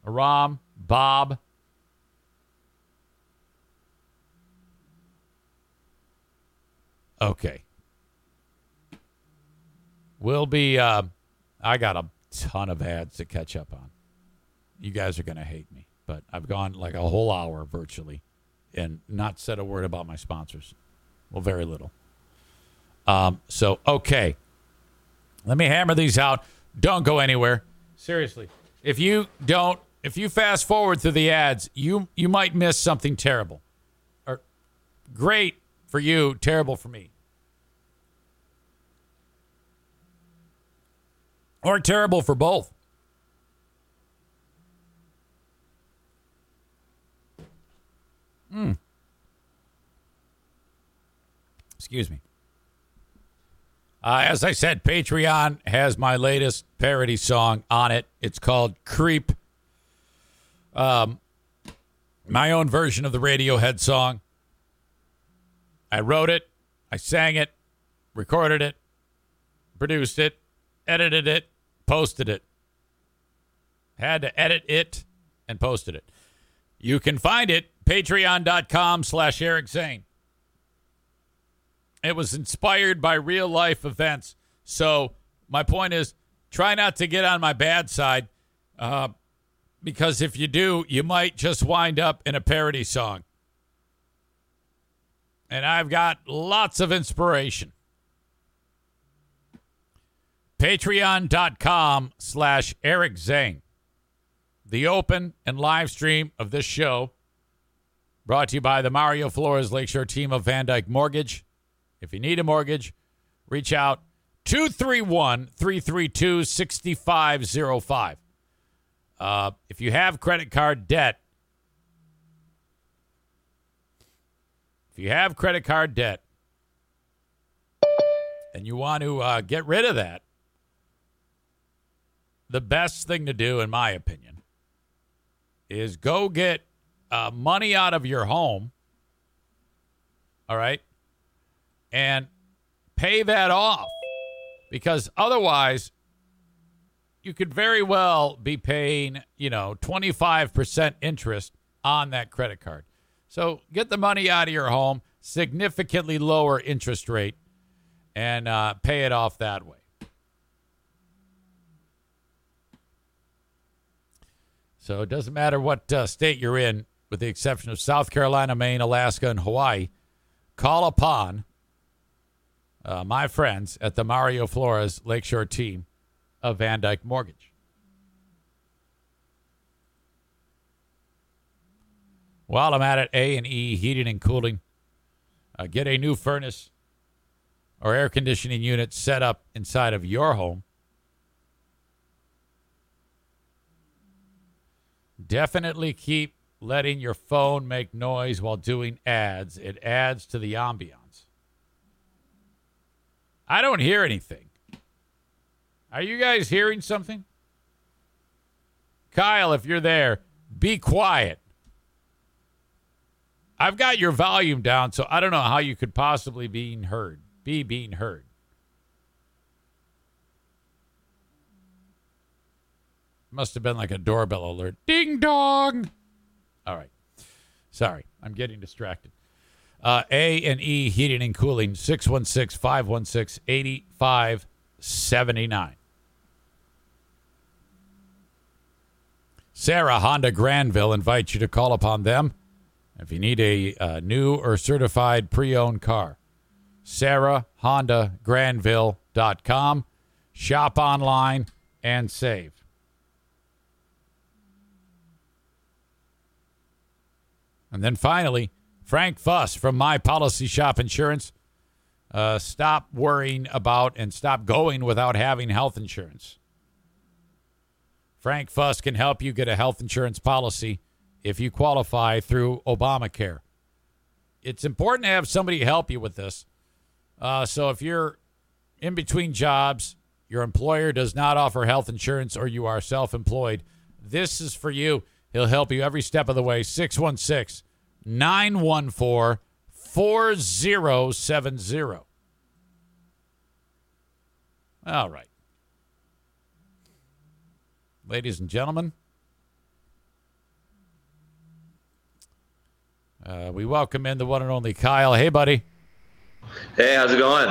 Aram, Bob. Okay. We'll be, I got a ton of ads to catch up on. You guys are going to hate me. But I've gone like a whole hour virtually and not said a word about my sponsors. Well, very little. Okay. Let me hammer these out. Don't go anywhere. Seriously. If you fast forward through the ads, you might miss something terrible. Or great for you, terrible for me. Or terrible for both. Excuse me. As I said, Patreon has my latest parody song on it. It's called Creep. My own version of the Radiohead song. I wrote it. I sang it. Recorded it. Produced it. Edited it. Posted it. Had to edit it and posted it. You can find it. Patreon.com/Eric Zane. It was inspired by real life events. So my point is, try not to get on my bad side, because if you do, you might just wind up in a parody song. And I've got lots of inspiration. Patreon.com/Eric Zane. The open and live stream of this show brought to you by the Mario Flores Lakeshore team of Van Dyke Mortgage. If you need a mortgage, reach out 231-332-6505. If you have credit card debt, and you want to get rid of that, the best thing to do, in my opinion, is go get money out of your home, all right, and pay that off, because otherwise you could very well be paying, 25% interest on that credit card. So get the money out of your home, significantly lower interest rate, and pay it off that way. So it doesn't matter what state you're in, with the exception of South Carolina, Maine, Alaska, and Hawaii. Call upon my friends at the Mario Flores Lakeshore team of Van Dyke Mortgage. While I'm at it, A&E Heating and Cooling. Get a new furnace or air conditioning unit set up inside of your home. Definitely keep letting your phone make noise while doing ads. It adds to the ambiance. I don't hear anything. Are you guys hearing something? Kyle, if you're there, be quiet. I've got your volume down, so I don't know how you could possibly be being heard. Must have been like a doorbell alert. Ding dong. All right. Sorry, I'm getting distracted. A&E Heating and Cooling, 616-516-8579. Sarah Honda Granville invites you to call upon them if you need a new or certified pre-owned car. SarahHondaGranville.com. Shop online and save. And then finally, Frank Fuss from My Policy Shop Insurance. Stop worrying about and stop going without having health insurance. Frank Fuss can help you get a health insurance policy if you qualify through Obamacare. It's important to have somebody help you with this. So if you're in between jobs, your employer does not offer health insurance, or you are self-employed, this is for you. He'll help you every step of the way. 616-914-4070. All right. Ladies and gentlemen, we welcome in the one and only Kyle. Hey, buddy. Hey, how's it going?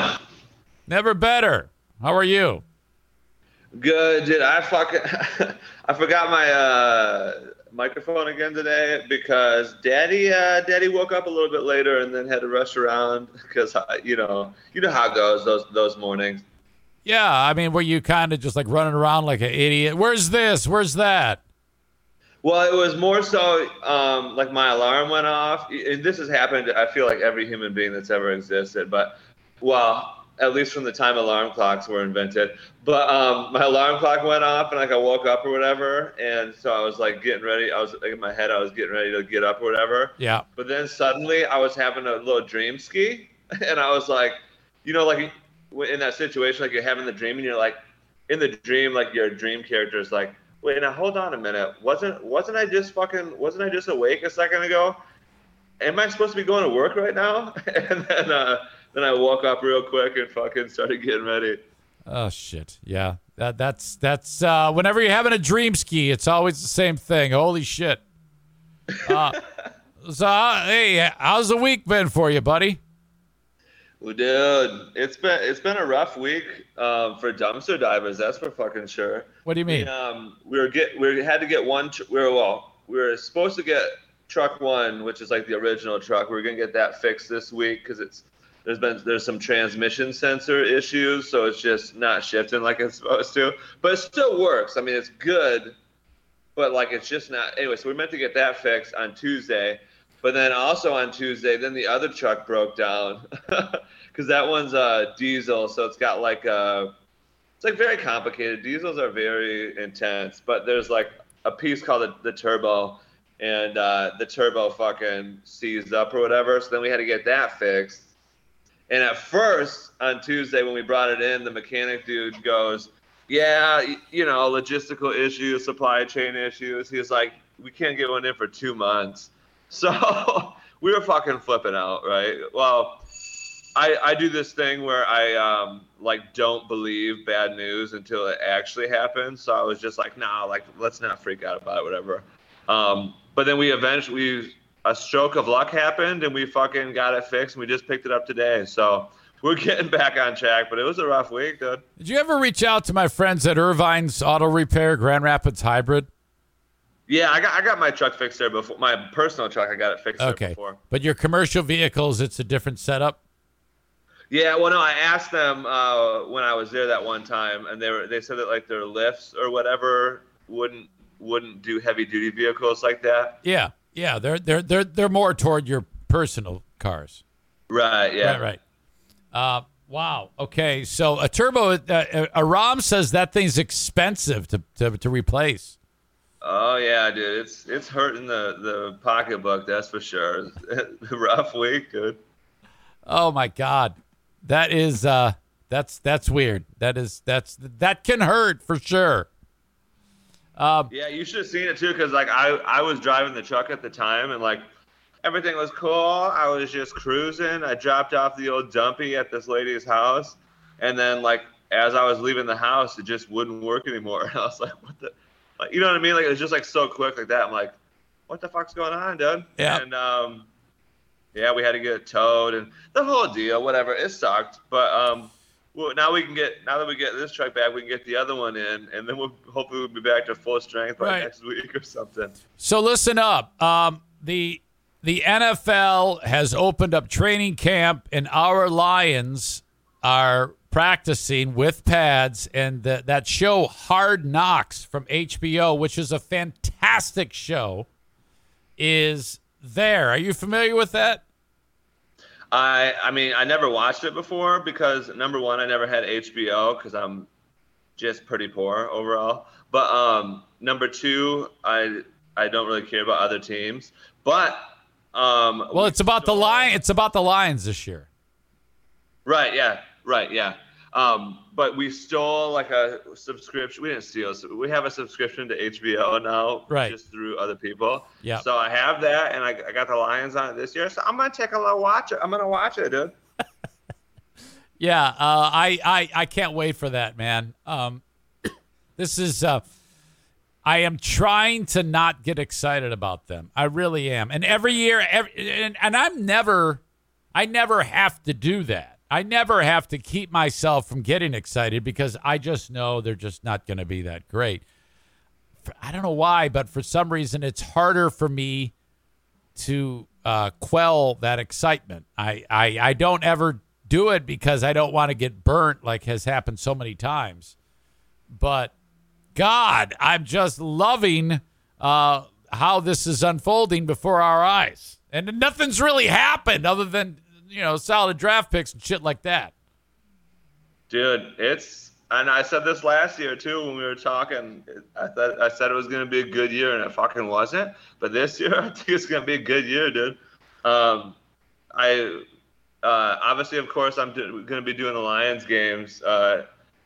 Never better. How are you? Good, dude. I forgot my microphone again today because Daddy woke up a little bit later and then had to rush around because you know how it goes those mornings. Yeah, I mean, were you kind of just like running around like an idiot? Where's this? Where's that? Well, it was more so like my alarm went off. This has happened, I feel like, every human being that's ever existed. But, well, at least from the time alarm clocks were invented. But my alarm clock went off, and like I woke up or whatever. And so I was like getting ready. I was like, in my head, I was getting ready to get up or whatever. Yeah. But then suddenly I was having a little dream ski. And I was like, you know, like in that situation, like you're having the dream and you're like, in the dream, like your dream character is like, wait, now hold on a minute. Wasn't I just awake a second ago? Am I supposed to be going to work right now? And then I woke up real quick and fucking started getting ready. Oh shit. Yeah. That's whenever you're having a dream ski, it's always the same thing. Holy shit. So hey, how's the week been for you, buddy? Well, dude, it's been a rough week for dumpster divers. That's for fucking sure. What do you mean? We were supposed to get truck one, which is like the original truck. We were gonna get that fixed this week because there's some transmission sensor issues, so it's just not shifting like it's supposed to. But it still works. I mean, it's good, but like it's just not. Anyway, so we meant to get that fixed on Tuesday. But then also on Tuesday, then the other truck broke down because that one's a diesel. So it's got like it's like very complicated. Diesels are very intense, but there's like a piece called the turbo, and the turbo fucking seized up or whatever. So then we had to get that fixed. And at first on Tuesday when we brought it in, the mechanic dude goes, yeah, you know, logistical issues, supply chain issues. He was like, we can't get one in for 2 months. So we were fucking flipping out, right? Well, I do this thing where I like don't believe bad news until it actually happens. So I was just like, nah, like let's not freak out about it, whatever. But then we eventually, a stroke of luck happened, and we fucking got it fixed, and we just picked it up today. So we're getting back on track, but it was a rough week, dude. Did you ever reach out to my friends at Irvine's Auto Repair, Grand Rapids Hybrid? Yeah, I got my truck fixed there before. My personal truck, I got it fixed there before. Okay, but your commercial vehicles, it's a different setup? Yeah, well, no, I asked them when I was there that one time, and they said that like their lifts or whatever wouldn't do heavy duty vehicles like that. Yeah, they're more toward your personal cars. Right. Yeah. Right. Wow. Okay. So a turbo, a Rom says that thing's expensive to replace. Oh yeah, dude, it's hurting the pocketbook, that's for sure. Rough week, dude. Oh my God, that is that's weird. That can hurt for sure. Yeah, you should have seen it too, because like I was driving the truck at the time, and like everything was cool. I was just cruising. I dropped off the old dumpy at this lady's house, and then like as I was leaving the house, it just wouldn't work anymore. And I was like, what the. Like, you know what I mean? Like, it was just, like, so quick like that. I'm like, what the fuck's going on, dude? Yeah. And, yeah, we had to get it towed and the whole deal, whatever. It sucked. But now that we get this truck back, we can get the other one in. And then we'll hopefully be back to full strength by next week or something. So listen up. The NFL has opened up training camp, and our Lions are practicing with pads, and that show Hard Knocks from HBO, which is a fantastic show, is there. Are you familiar with that? I mean, I never watched it before because, number one, I never had HBO because I'm just pretty poor overall. But number two, I don't really care about other teams. But well, it's about the Lions this year. Right, yeah. But we stole like a subscription. We didn't steal. So we have a subscription to HBO now, just through other people. Yeah. So I have that, and I got the Lions on it this year. So I'm gonna take a little watch it. I'm gonna watch it, dude. Yeah. I can't wait for that, man. This is. I am trying to not get excited about them. I really am. And every year, I never have to do that. I never have to keep myself from getting excited because I just know they're just not going to be that great. I don't know why, but for some reason it's harder for me to quell that excitement. I don't ever do it because I don't want to get burnt like has happened so many times. But, God, I'm just loving how this is unfolding before our eyes. And nothing's really happened other than, you know, solid draft picks and shit like that. Dude, it's... And I said this last year, too, when we were talking. I said it was going to be a good year, and it fucking wasn't. But this year, I think it's going to be a good year, dude. Obviously, of course, I'm going to be doing the Lions games,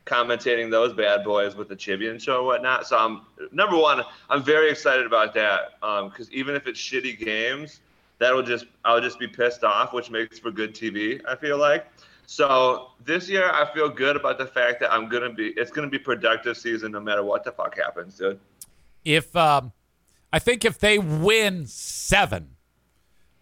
commentating those bad boys with the Chibian Show and whatnot. So, number one, I'm very excited about that because even if it's shitty games, I'll just be pissed off, which makes for good TV, I feel like. So this year, I feel good about the fact that it's going to be productive season no matter what the fuck happens, dude. If I think if they win 7,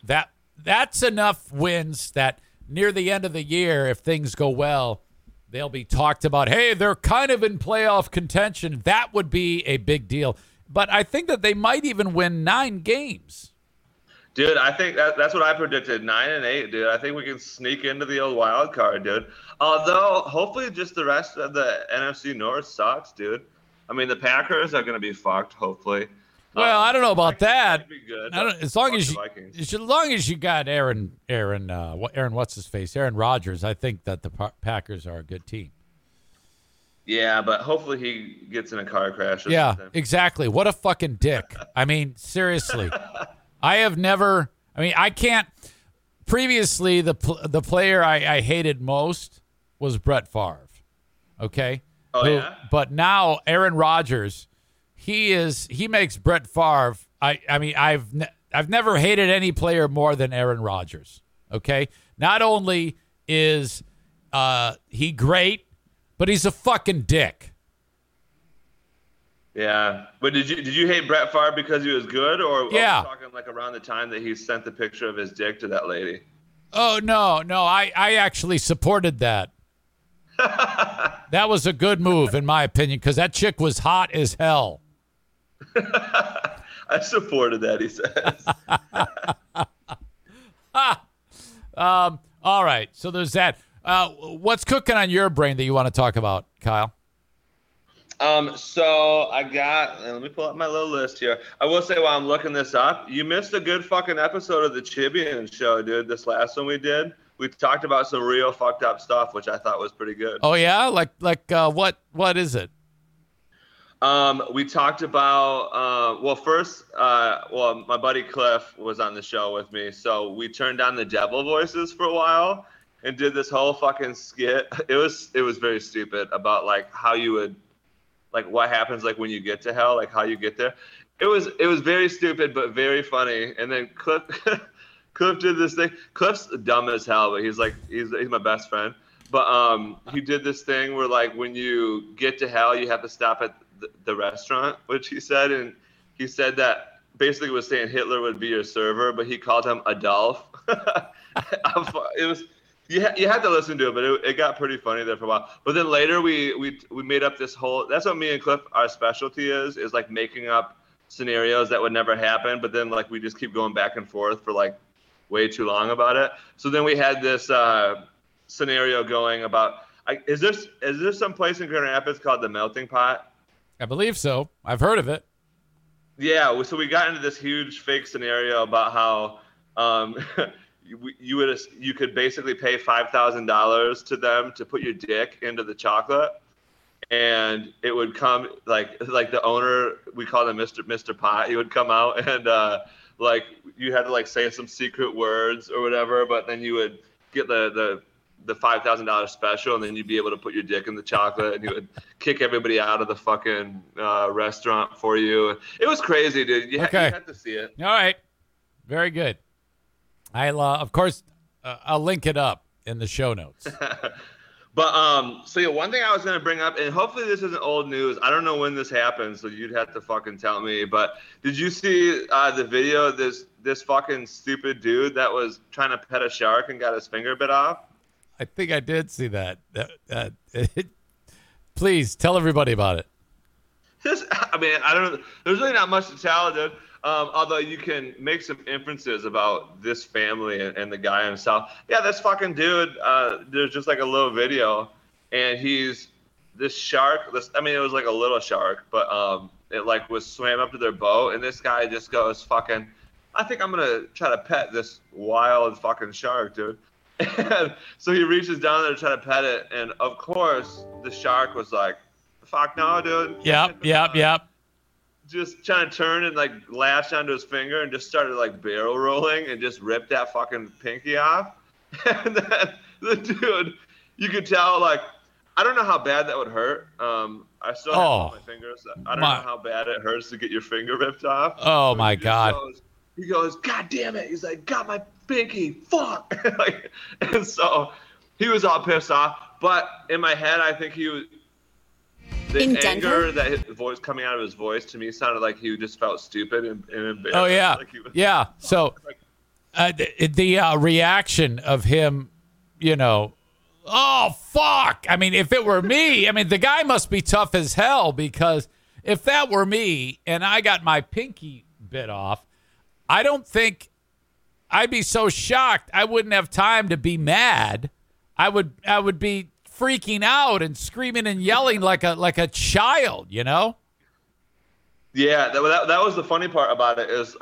that's enough wins that near the end of the year, if things go well, they'll be talked about. Hey, they're kind of in playoff contention. That would be a big deal. But I think that they might even win 9 games. Dude, I think that's what I predicted, 9 and 8, dude. I think we can sneak into the old wild card, dude. Although, hopefully just the rest of the NFC North sucks, dude. I mean, the Packers are going to be fucked, hopefully. Well, I don't know about that. Be good, as long as you got Aaron what's-his-face, Aaron Rodgers, I think that the Packers are a good team. Yeah, but hopefully he gets in a car crash or something. Yeah, exactly. What a fucking dick. I mean, seriously. Previously, the player I hated most was Brett Favre, okay? Oh, yeah? But now Aaron Rodgers, he makes Brett Favre, I've never hated any player more than Aaron Rodgers, okay? Not only is he great, but he's a fucking dick. Yeah, but did you hate Brett Favre because he was good, or yeah, talking like around the time that he sent the picture of his dick to that lady? Oh no, I actually supported that. That was a good move in my opinion because that chick was hot as hell. I supported that. He says. All right, so there's that. What's cooking on your brain that you want to talk about, Kyle? Let me pull up my little list here. I will say while I'm looking this up, you missed a good fucking episode of the Chibian Show, dude. This last one we did, we talked about some real fucked up stuff, which I thought was pretty good. Oh yeah? Like, what is it? We talked about, my buddy Cliff was on the show with me. So we turned down the devil voices for a while and did this whole fucking skit. It was very stupid about like how you would, like what happens like when you get to hell, like how you get there. It was very stupid but very funny. And then Cliff did this thing. Cliff's dumb as hell, but he's my best friend. But he did this thing where like when you get to hell you have to stop at the restaurant, which he said, and he said that basically it was saying Hitler would be your server, but he called him Adolf. It was. You had to listen to it, but it got pretty funny there for a while. But then later we made up this whole – that's what me and Cliff, our specialty is like making up scenarios that would never happen. But then like we just keep going back and forth for like way too long about it. So then we had this scenario going about – is there some place in Grand Rapids called the Melting Pot? I believe so. I've heard of it. Yeah, so we got into this huge fake scenario about how you could basically pay $5,000 to them to put your dick into the chocolate, and it would come like the owner, we call him Mr. Pot. He would come out and like you had to like say some secret words or whatever, but then you would get the $5,000 special, and then you'd be able to put your dick in the chocolate, and you would kick everybody out of the fucking restaurant for you. It was crazy, dude. You had to see it. All right, very good. I'll link it up in the show notes. But one thing I was going to bring up, and hopefully this isn't old news. I don't know when this happened, so you'd have to fucking tell me. But did you see the video of this fucking stupid dude that was trying to pet a shark and got his finger bit off? I think I did see that. Please tell everybody about it. I mean, I don't. There's really not much to tell, dude. Although you can make some inferences about this family and the guy himself. Yeah, this fucking dude, there's just like a little video, and he's this shark. It was like a little shark, but it like was swam up to their boat, and this guy just goes fucking, I think I'm going to try to pet this wild fucking shark, dude. And so he reaches down there to try to pet it, and of course, the shark was like, fuck no, dude. Yep. Just trying to turn and like latch onto his finger and just started like barrel rolling and just ripped that fucking pinky off. And then the dude, you could tell, like, I don't know how bad that would hurt. I still have all my fingers. I don't know how bad it hurts to get your finger ripped off. Oh, my God. He goes, God damn it. He's like, got my pinky. Fuck. Like, and so he was all pissed off. But in my head, I think he was. The in anger Denver? That his voice coming out of his voice to me sounded like he just felt stupid and embarrassed. Oh yeah, like he was, yeah. So the reaction of him, you know, oh fuck. I mean, if it were me, I mean, the guy must be tough as hell, because if that were me and I got my pinky bit off, I don't think I'd be so shocked. I wouldn't have time to be mad. I would be freaking out and screaming and yelling like a child, you know? Yeah, that was the funny part about it is,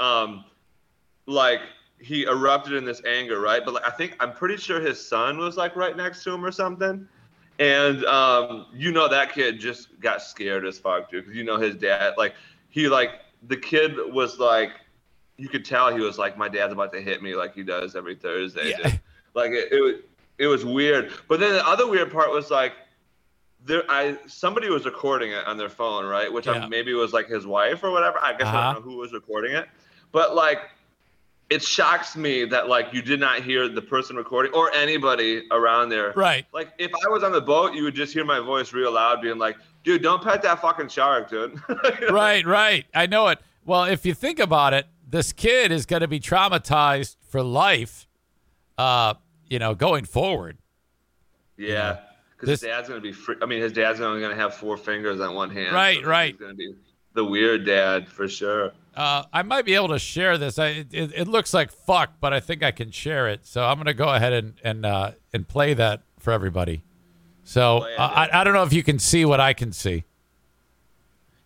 like, he erupted in this anger, right? But like, I'm pretty sure his son was like right next to him or something. And, you know, that kid just got scared as fuck, dude. Because you know his dad, like, the kid was like, you could tell he was like, my dad's about to hit me like he does every Thursday. Yeah. Dude. Like, it was weird. But then the other weird part was like, somebody was recording it on their phone, right? Which maybe was like his wife or whatever. I guess I don't know who was recording it. But like, it shocks me that like you did not hear the person recording or anybody around there. Right. Like if I was on the boat, you would just hear my voice real loud being like, dude, don't pet that fucking shark, dude. You know? Right. I know it. Well, if you think about it, this kid is going to be traumatized for life. You know, going forward. Yeah, because his dad's going to be free. I mean, his dad's only going to have four fingers on one hand. Right. He's going to be the weird dad for sure. I might be able to share this. It looks like fuck, but I think I can share it. So I'm going to go ahead and play that for everybody. So I don't know if you can see what I can see.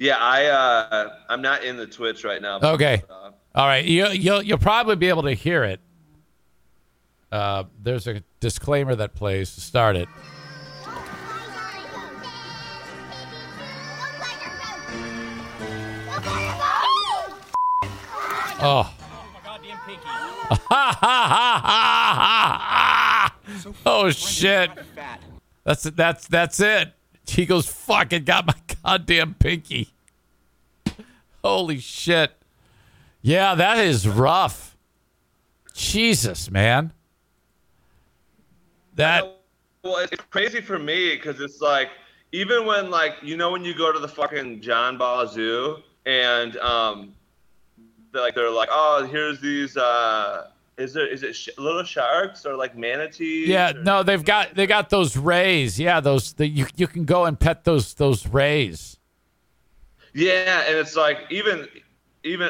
Yeah, I'm not in the Twitch right now. Okay. All right. You'll probably be able to hear it. There's a disclaimer that plays to start it. Oh. Oh shit. That's it. He goes, fuck, it got my goddamn pinky. Holy shit. Yeah, that is rough. Jesus, man. Well, it's crazy for me because it's like, even when like, you know, when you go to the fucking John Ball Zoo and they're like, oh, here's these is it little sharks or like manatees? Yeah, no, they got those rays. Yeah, you can go and pet those rays. Yeah, and it's like even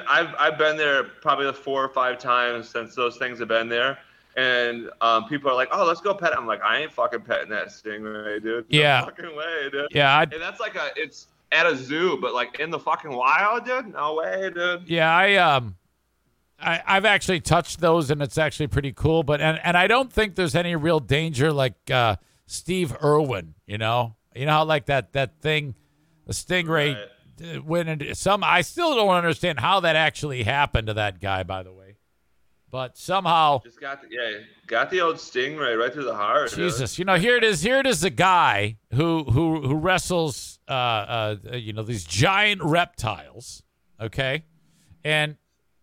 I've been there probably 4 or 5 times since those things have been there. And people are like, oh, let's go pet it. I'm like, I ain't fucking petting that stingray, dude. Yeah. No fucking way, dude. Yeah. And that's like it's at a zoo, but like in the fucking wild, dude? No way, dude. Yeah, I've actually touched those, and it's actually pretty cool. But and I don't think there's any real danger like Steve Irwin, you know? You know how like that thing, the stingray, right, went into some. I still don't understand how that actually happened to that guy, by the way. But somehow just got the old stingray right through the heart. Jesus, dude. You know, here it is, the guy who wrestles, you know, these giant reptiles, okay, and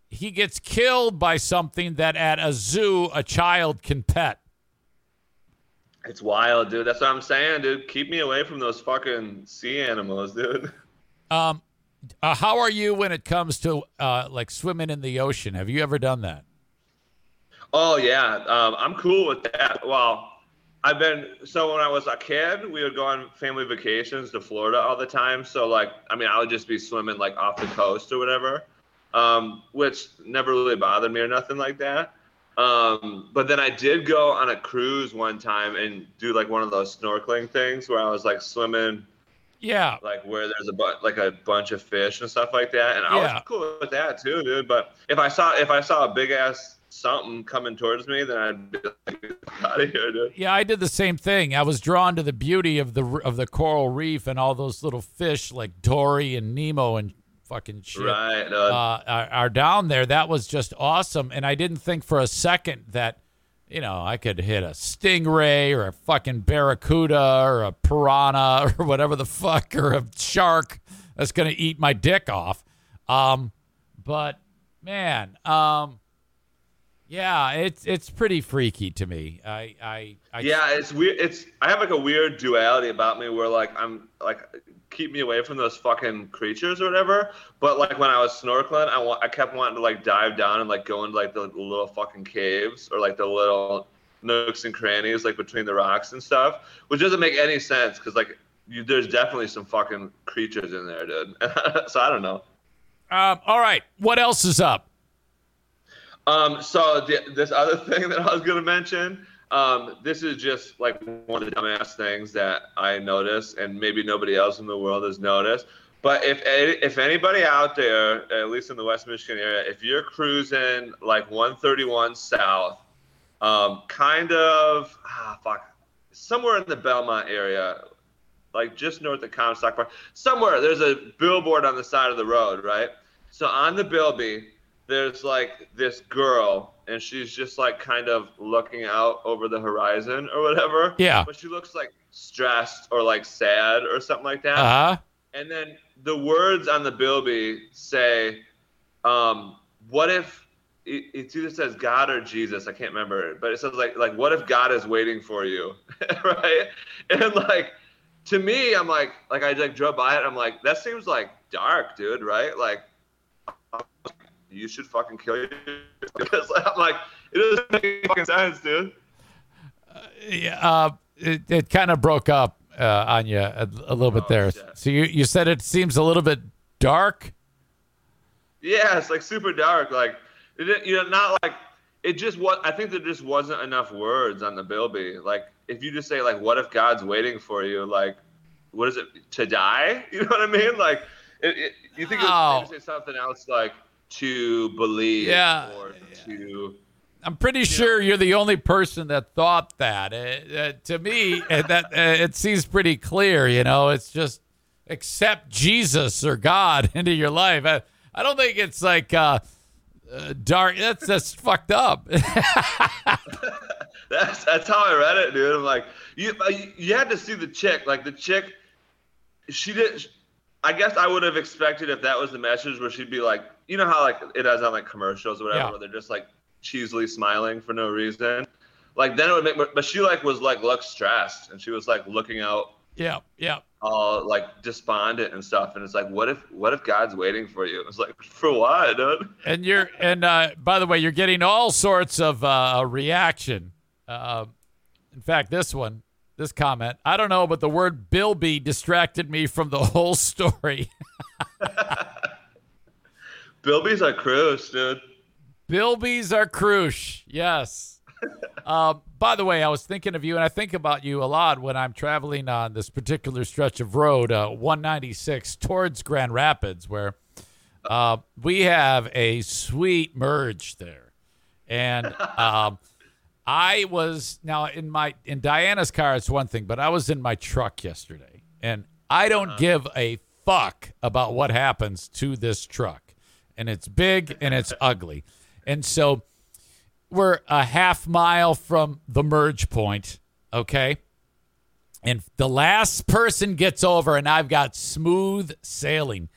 he gets killed by something that at a zoo a child can pet. It's wild, dude. That's what I'm saying, dude. Keep me away from those fucking sea animals, dude. How are you when it comes to like swimming in the ocean? Have you ever done that? Oh, yeah. I'm cool with that. Well, so when I was a kid, we would go on family vacations to Florida all the time. So, like, I mean, I would just be swimming, like, off the coast or whatever. which never really bothered me or nothing like that. But then I did go on a cruise one time and do like one of those snorkeling things where I was like swimming. Yeah. Like where there's a bunch of fish and stuff like that. And I was cool with that too, dude. But if I saw a big ass something coming towards me, then I'd be like, out of here, dude. Yeah, I did the same thing. I was drawn to the beauty of the coral reef and all those little fish like Dory and Nemo and fucking shit are down there. That was just awesome. And I didn't think for a second that, you know, I could hit a stingray or a fucking barracuda or a piranha or whatever the fuck, or a shark that's going to eat my dick off. But man, yeah, it's pretty freaky to me. I it's weird. I have like a weird duality about me where like, I'm like, keep me away from those fucking creatures or whatever. But like when I was snorkeling, I kept wanting to like dive down and like go into like the little fucking caves or like the little nooks and crannies like between the rocks and stuff, which doesn't make any sense because like there's definitely some fucking creatures in there, dude. So I don't know. All right, what else is up? So this other thing that I was gonna mention. This is just like one of the dumbass things that I noticed, and maybe nobody else in the world has noticed. But if anybody out there, at least in the West Michigan area, if you're cruising like 131 south, somewhere in the Belmont area, like just north of Comstock Park, somewhere there's a billboard on the side of the road, right? So on the billboard, there's like this girl, and she's just like kind of looking out over the horizon or whatever. Yeah. But she looks like stressed or like sad or something like that. Uh-huh. And then the words on the bilby say, what if it either says God or Jesus? I can't remember. But it says like what if God is waiting for you? Right? And like to me, I'm like I like drove by it. I'm like, that seems like dark, dude. Right? Like, you should fucking kill yourself. I'm like, it doesn't make any fucking sense, dude. It kind of broke up on you a little bit there. Shit. So you said it seems a little bit dark? Yeah, it's like super dark. Like, I think there just wasn't enough words on the bilby. Like, if you just say, like, what if God's waiting for you? Like, what is it, to die? You know what I mean? Like, you think it would say something else, like, to believe or to... I'm pretty sure you're the only person that thought that. To me, it seems pretty clear, you know. It's just accept Jesus or God into your life. I don't think it's like dark. That's just fucked up. That's how I read it, dude. I'm like, you had to see the chick. Like, the chick, she did... I guess I would have expected if that was the message where she'd be like, you know how like it has on like commercials or whatever, where they're just like cheesily smiling for no reason. Like then it would make, but she like was like looked stressed and she was like looking out. Yeah, yeah. All like despondent and stuff, and it's like, what if God's waiting for you? It's like, for what, dude? And by the way, you're getting all sorts of reaction. In fact, this comment, I don't know, but the word bilby distracted me from the whole story. Bilbies are crush, dude. Bilbies are crush, yes. By the way, I was thinking of you, and I think about you a lot when I'm traveling on this particular stretch of road, 196 towards Grand Rapids, where we have a sweet merge there. And... I was now in Diana's car. It's one thing, but I was in my truck yesterday, and I don't give a fuck about what happens to this truck, and it's big and it's ugly. And so we're a half mile from the merge point. Okay. And the last person gets over, and I've got smooth sailing,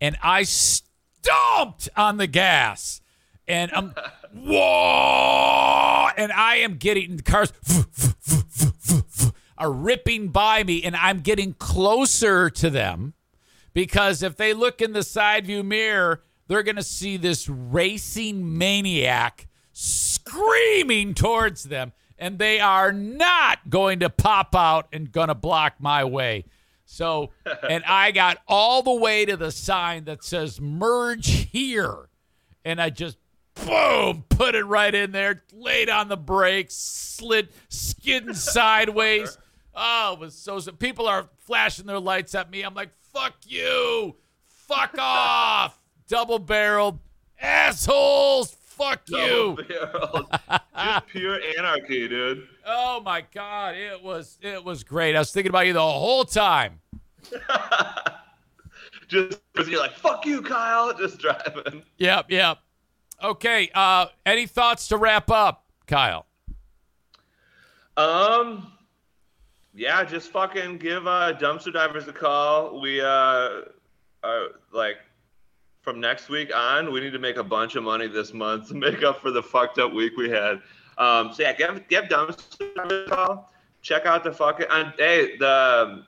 and I stomped on the gas. And I'm, whoa! And I am getting, the cars are ripping by me, and I'm getting closer to them because if they look in the side view mirror, they're going to see this racing maniac screaming towards them, and they are not going to pop out and going to block my way. So, and I got all the way to the sign that says merge here. And I just, boom, put it right in there, laid on the brakes, skidding sideways. Oh, it was so people are flashing their lights at me. I'm like, fuck you. Fuck off. Double-barreled assholes. Fuck you. Just pure anarchy, dude. Oh my God. It was great. I was thinking about you the whole time. Just you're like, fuck you, Kyle. Just driving. Yep. Okay. Any thoughts to wrap up, Kyle? Yeah, just fucking give Dumpster Divers a call. We are like, from next week on, we need to make a bunch of money this month to make up for the fucked up week we had. So yeah, give Dumpster a call. Check out the fucking the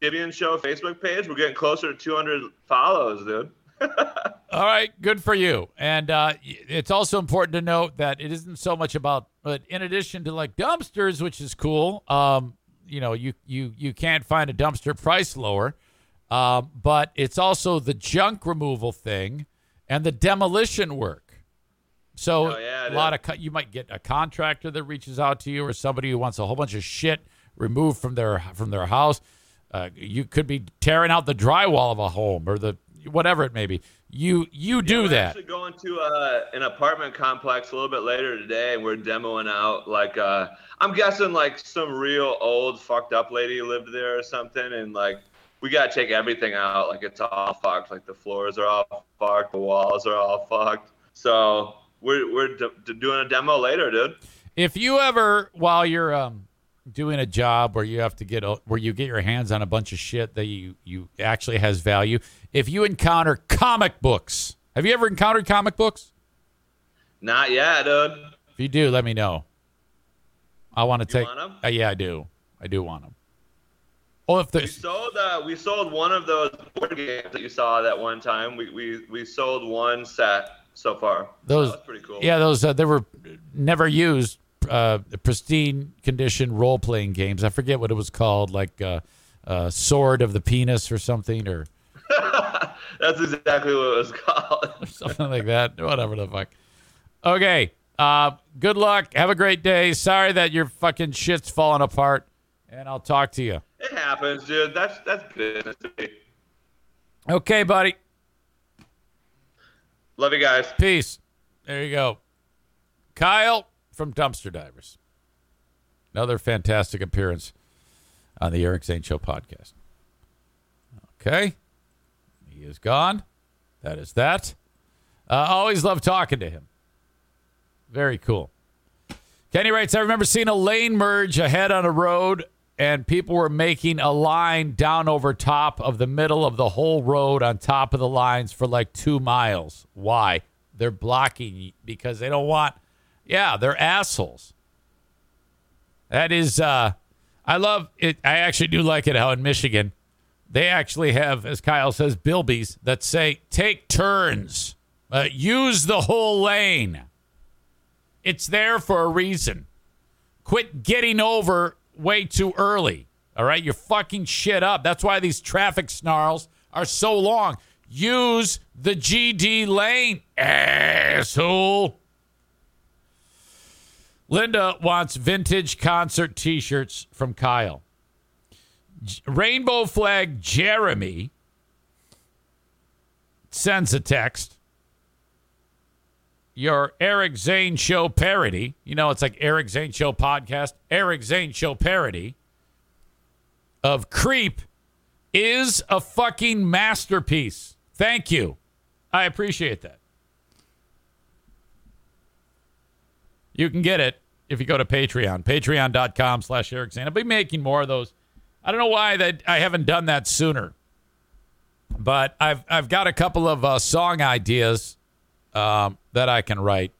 Chibian Show Facebook page. We're getting closer to 200 follows, dude. All right, good for you. And it's also important to note that it isn't so much about, but in addition to like dumpsters, which is cool. You know, you can't find a dumpster price lower. But it's also the junk removal thing and the demolition work. So you might get a contractor that reaches out to you or somebody who wants a whole bunch of shit removed from their house. You could be tearing out the drywall of a home or the whatever it may be. We're that. We're actually going to an apartment complex a little bit later today, and we're demoing out like I'm guessing like some real old fucked up lady lived there or something, and like. We got to take everything out. Like, it's all fucked. Like, the floors are all fucked. The walls are all fucked. So we're doing a demo later, dude. If you ever, while you're doing a job where you have to get your hands on a bunch of shit that you actually has value, if you encounter comic books, have you ever encountered comic books? Not yet, dude. If you do, let me know. I want to take. You want them? Yeah, I do. I do want them. Oh, if we sold one of those board games that you saw that one time. We sold one set so far. Those so that's pretty cool. Yeah, those they were never used pristine condition role playing games. I forget what it was called, like Sword of the Penis or something or. That's exactly what it was called. Something like that. Whatever the fuck. Okay. Good luck. Have a great day. Sorry that your fucking shit's falling apart. And I'll talk to you. It happens, dude. That's business. Okay, buddy. Love you guys. Peace. There you go. Kyle from Dumpster Divers. Another fantastic appearance on the Eric Zane Show podcast. Okay. He is gone. That is that. I always love talking to him. Very cool. Kenny writes, I remember seeing a lane merge ahead on a road. And people were making a line down over top of the middle of the whole road on top of the lines for like 2 miles. Why? They're blocking because they don't want. Yeah, they're assholes. That is, I love it. I actually do like it how in Michigan, they actually have, as Kyle says, bilbies that say, take turns, use the whole lane. It's there for a reason. Quit getting over way too early. All right, you're fucking shit up. That's why these traffic snarls are so long. Use the GD lane, asshole. Linda wants vintage concert t-shirts from Kyle. Rainbow Flag Jeremy sends a text. Your Eric Zane Show parody. You know, it's like Eric Zane Show podcast. Eric Zane Show parody of Creep is a fucking masterpiece. Thank you. I appreciate that. You can get it if you go to Patreon. Patreon.com/Eric Zane. I'll be making more of those. I don't know why that I haven't done that sooner. But I've got a couple of song ideas that I can write.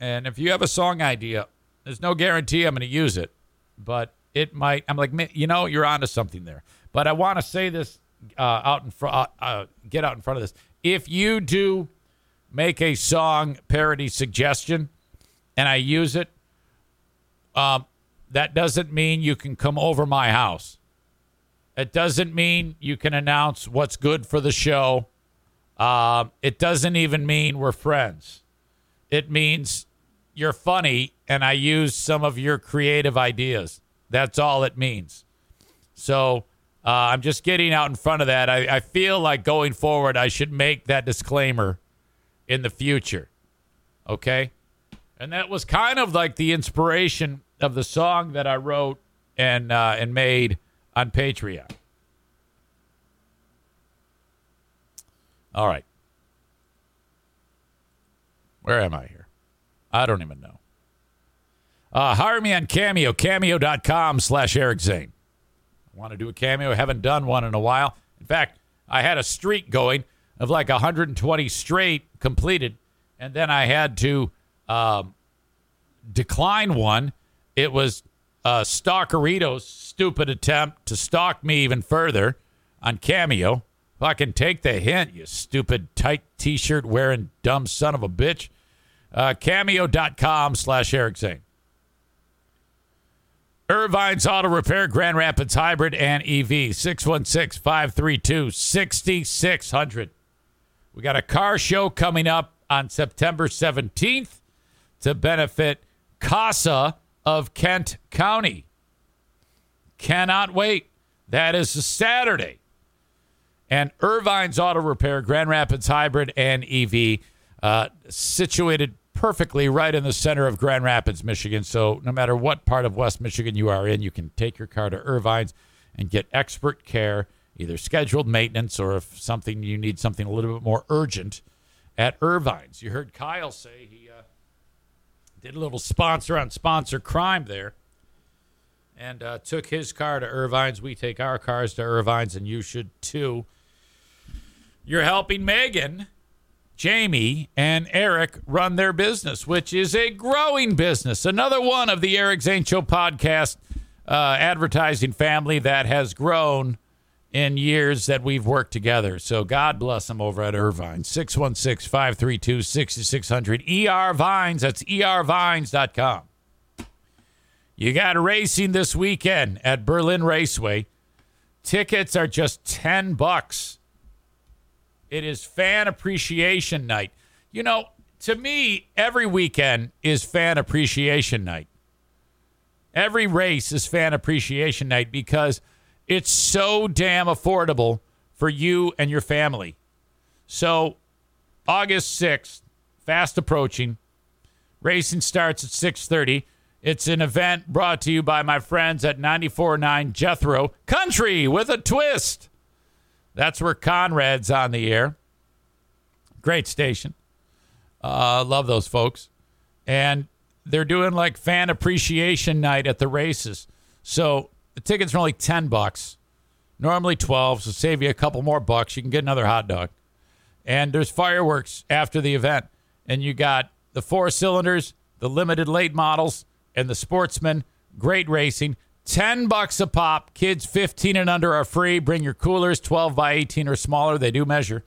And if you have a song idea, there's no guarantee I'm going to use it, but it might. I'm like, you know, you're onto something there, but I want to say this get out in front of this. If you do make a song parody suggestion and I use it, that doesn't mean you can come over my house. It doesn't mean you can announce what's good for the show. It doesn't even mean we're friends. It means you're funny, and I use some of your creative ideas. That's all it means. So I'm just getting out in front of that. I feel like going forward, I should make that disclaimer in the future. Okay? And that was kind of like the inspiration of the song that I wrote and made on Patreon. All right. Where am I here? I don't even know. Hire me on Cameo, cameo.com/Eric Zane. I want to do a Cameo. I haven't done one in a while. In fact, I had a streak going of like 120 straight completed, and then I had to decline one. It was Stalkerito's stupid attempt to stalk me even further on Cameo. Fucking take the hint, you stupid tight T-shirt wearing dumb son of a bitch. Cameo.com/Eric Zane. Irvine's Auto Repair, Grand Rapids Hybrid and EV, 616-532-6600. We got a car show coming up on September 17th to benefit CASA of Kent County. Cannot wait. That is a Saturday. And Irvine's Auto Repair, Grand Rapids Hybrid and EV, situated perfectly right in the center of Grand Rapids, Michigan. So no matter what part of West Michigan you are in, you can take your car to Irvine's and get expert care, either scheduled maintenance or if something you need something a little bit more urgent at Irvine's. You heard Kyle say he did a little sponsor on sponsor crime there and took his car to Irvine's. We take our cars to Irvine's, and you should too. You're helping Megan, Jamie, and Eric run their business, which is a growing business. Another one of the Eric Zane Show podcast advertising family that has grown in years that we've worked together. So God bless them over at Irvine. 616-532-6600. ER Vines. That's ervines.com. You got racing this weekend at Berlin Raceway. Tickets are just $10. It is fan appreciation night. You know, to me, every weekend is fan appreciation night. Every race is fan appreciation night because it's so damn affordable for you and your family. So August 6th, fast approaching. Racing starts at 6:30. It's an event brought to you by my friends at 94.9 Jethro Country with a twist. That's where Conrad's on the air. Great station. Love those folks. And they're doing like fan appreciation night at the races. So the tickets are only $10, normally $12. So save you a couple more bucks. You can get another hot dog. And there's fireworks after the event. And you got the four cylinders, the limited late models, and the sportsman. Great racing. $10 a pop. Kids 15 and under are free. Bring your coolers, 12 by 18 or smaller. They do measure.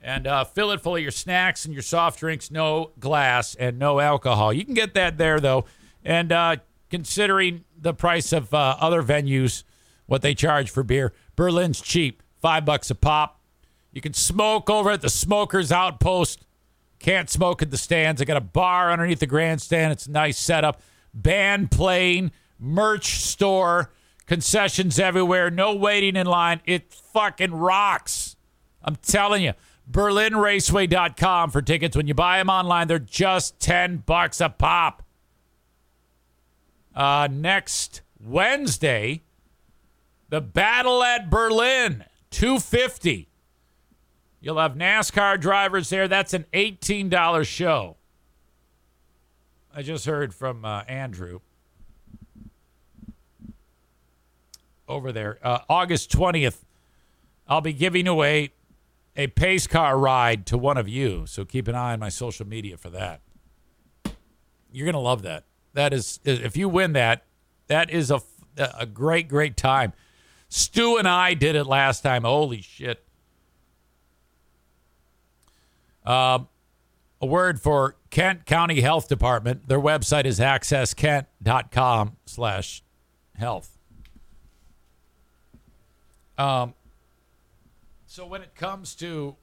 And fill it full of your snacks and your soft drinks. No glass and no alcohol. You can get that there, though. And considering the price of other venues, what they charge for beer, Berlin's cheap. $5 a pop. You can smoke over at the Smoker's Outpost. Can't smoke at the stands. I got a bar underneath the grandstand. It's a nice setup. Band playing. Merch store, concessions everywhere, no waiting in line. It fucking rocks. I'm telling you. BerlinRaceway.com for tickets. When you buy them online, they're just $10 a pop. Next Wednesday, the Battle at Berlin, $2.50. You'll have NASCAR drivers there. That's an $18 show. I just heard from Andrew over there. August 20th, I'll be giving away a pace car ride to one of you. So keep an eye on my social media for that. You're going to love that. That is, if you win that, that is a great, great time. Stu and I did it last time. Holy shit. A word for Kent County Health Department. Their website is accesskent.com/health. So when it comes to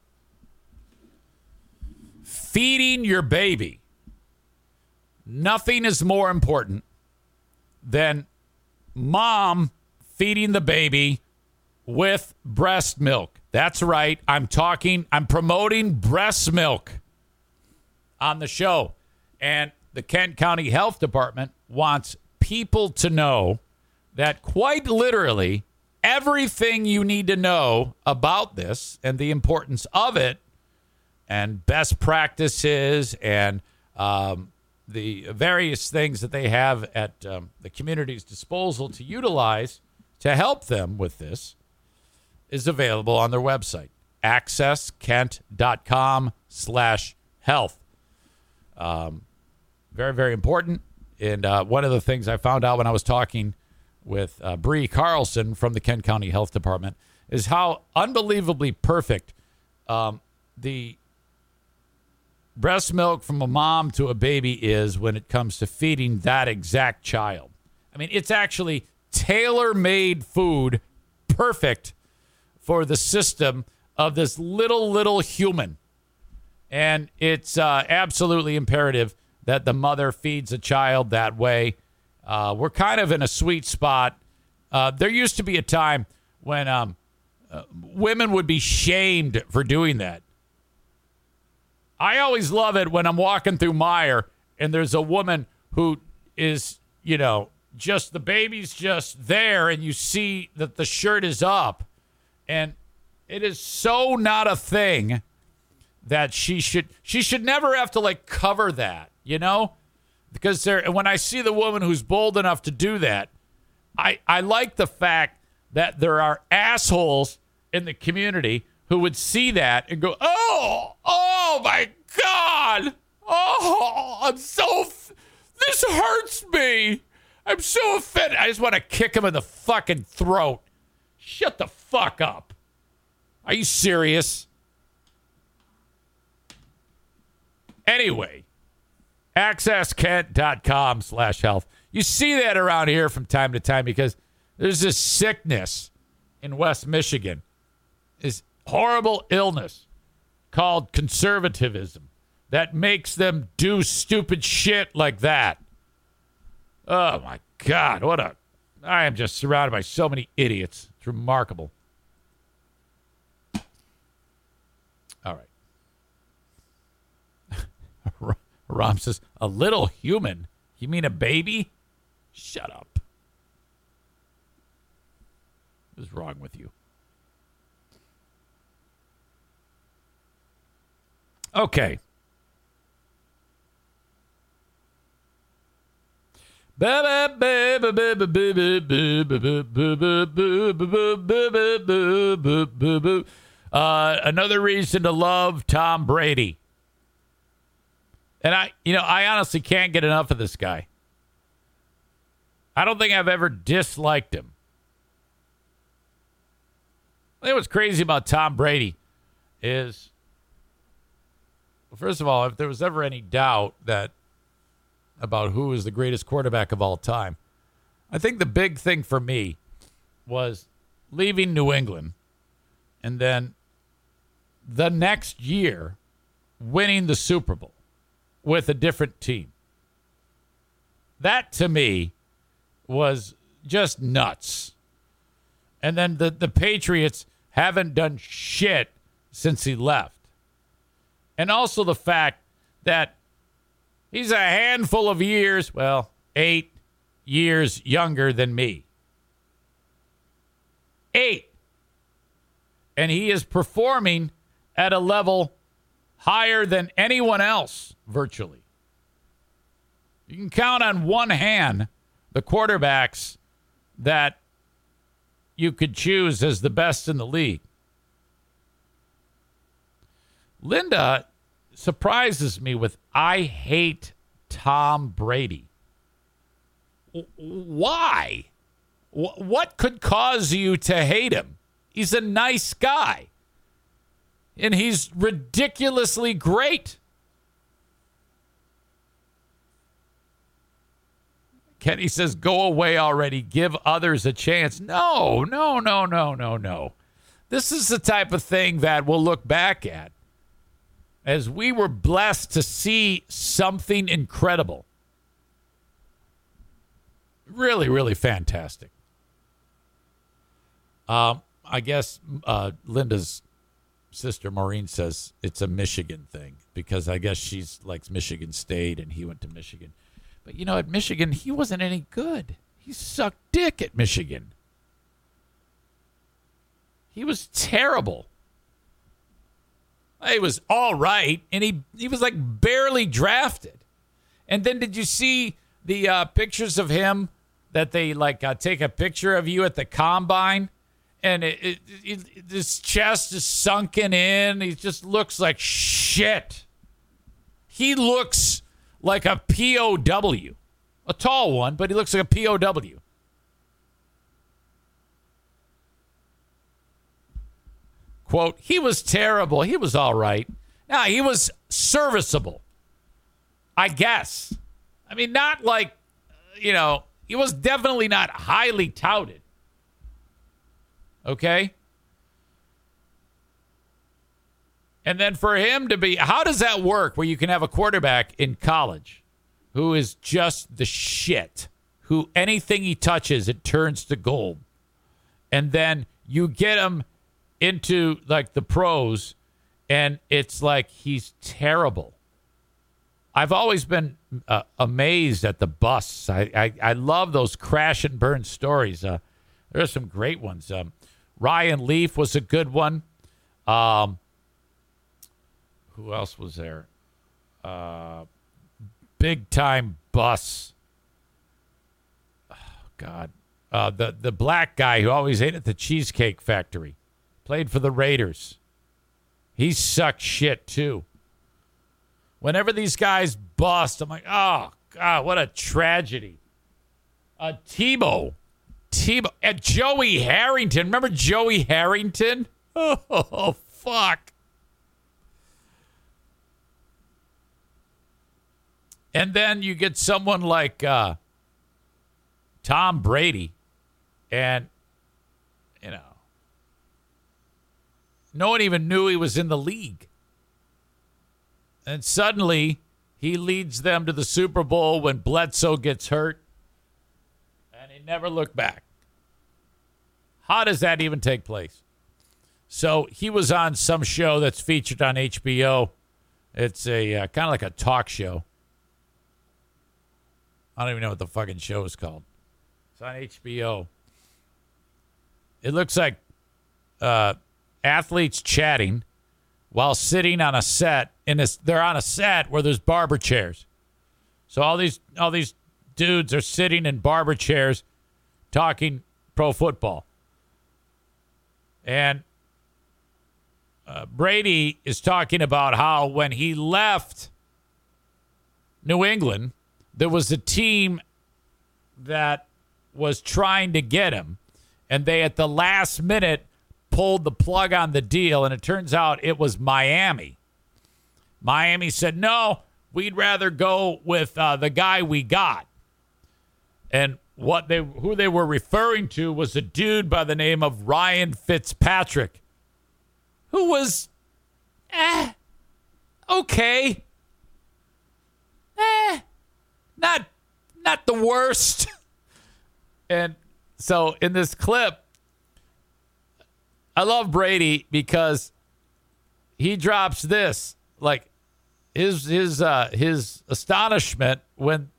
feeding your baby, nothing is more important than mom feeding the baby with breast milk. That's right. I'm promoting breast milk on the show. And the Kent County Health Department wants people to know that quite literally everything you need to know about this and the importance of it and best practices and the various things that they have at the community's disposal to utilize to help them with this is available on their website, accesskent.com/health. Very, very important. And one of the things I found out when I was talking with Bree Carlson from the Kent County Health Department is how unbelievably perfect the breast milk from a mom to a baby is when it comes to feeding that exact child. I mean, it's actually tailor-made food, perfect for the system of this little human. And it's absolutely imperative that the mother feeds a child that way. We're kind of in a sweet spot. There used to be a time when women would be shamed for doing that. I always love it when I'm walking through Meijer and there's a woman who is, just the baby's just there and you see that the shirt is up. And it is so not a thing that she should never have to cover that, Because when I see the woman who's bold enough to do that, I like the fact that there are assholes in the community who would see that and go, oh my God. Oh, this hurts me. I'm so offended. I just want to kick him in the fucking throat. Shut the fuck up. Are you serious? Anyway, accesskent.com/health. You see that around here from time to time because there's this sickness in West Michigan. This horrible illness called conservatism that makes them do stupid shit like that. Oh, my God. I am just surrounded by so many idiots. It's remarkable. All right. Rom says, a little human? You mean a baby? Shut up. What is wrong with you? Okay. Another reason to love Tom Brady. And I honestly can't get enough of this guy. I don't think I've ever disliked him. I think what's crazy about Tom Brady is, well, first of all, if there was ever any doubt that about who is the greatest quarterback of all time, I think the big thing for me was leaving New England and then the next year winning the Super Bowl with a different team. That to me was just nuts. And then the Patriots haven't done shit since he left. And also the fact that he's a handful of years, 8 years younger than me. 8. And he is performing at a level higher than anyone else, virtually. You can count on one hand the quarterbacks that you could choose as the best in the league. Linda surprises me with, I hate Tom Brady. Why? What could cause you to hate him? He's a nice guy. And he's ridiculously great. Kenny says, go away already. Give others a chance. No. This is the type of thing that we'll look back at as we were blessed to see something incredible. Really, really fantastic. I guess Linda's sister Maureen says it's a Michigan thing because I guess she's likes Michigan State and he went to Michigan. But, you know, at Michigan, he wasn't any good. He sucked dick at Michigan. He was terrible. He was all right, and he was like barely drafted. And then did you see the pictures of him that they like take a picture of you at the combine? And his chest is sunken in. He just looks like shit. He looks like a POW. A tall one, but he looks like a POW. Quote, he was terrible. He was all right. Now, he was serviceable, I guess. I mean, not like, you know, he was definitely not highly touted. Okay? And then for him to be, how does that work where you can have a quarterback in college who is just the shit, who anything he touches, it turns to gold. And then you get him into like the pros and it's like he's terrible. I've always been amazed at the busts. I love those crash and burn stories. There are some great ones. Ryan Leaf was a good one. Who else was there? Big time bus. Oh, God. The black guy who always ate at the Cheesecake Factory. Played for the Raiders. He sucked shit, too. Whenever these guys bust, I'm like, oh, God, what a tragedy. Tebow. And Joey Harrington. Remember Joey Harrington? Oh, fuck. And then you get someone like Tom Brady and, you know, no one even knew he was in the league. And suddenly he leads them to the Super Bowl when Bledsoe gets hurt and he never looked back. How does that even take place? So he was on some show that's featured on HBO. It's a kind of like a talk show. I don't even know what the fucking show is called. It's on HBO. It looks like athletes chatting while sitting on a set. They're on a set where there's barber chairs. So all these dudes are sitting in barber chairs talking pro football. And Brady is talking about how when he left New England, there was a team that was trying to get him, and they at the last minute pulled the plug on the deal, and it turns out it was Miami. Miami said, no, we'd rather go with the guy we got. And who they were referring to was a dude by the name of Ryan Fitzpatrick, who was, okay. Not the worst. And so in this clip, I love Brady because he drops this, like his astonishment when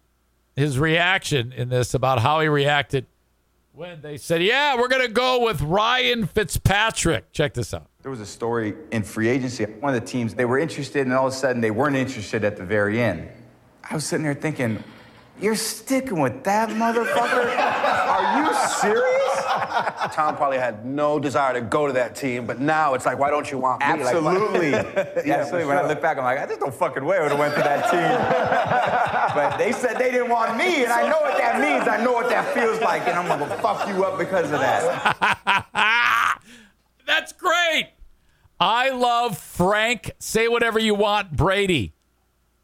his reaction in this about how he reacted when they said, yeah, we're going to go with Ryan Fitzpatrick. Check this out. There was a story in free agency. One of the teams, they were interested, and all of a sudden they weren't interested at the very end. I was sitting there thinking, you're sticking with that motherfucker? Are you serious? Tom probably had no desire to go to that team, but now it's like, why don't you want me? Absolutely. Like, yeah, absolutely. When I look back, I'm like, there's no fucking way I would have went to that team. But they said they didn't want me, and I know what that means. I know what that feels like, and I'm going to fuck you up because of that. That's great. I love Frank. Say whatever you want, Brady.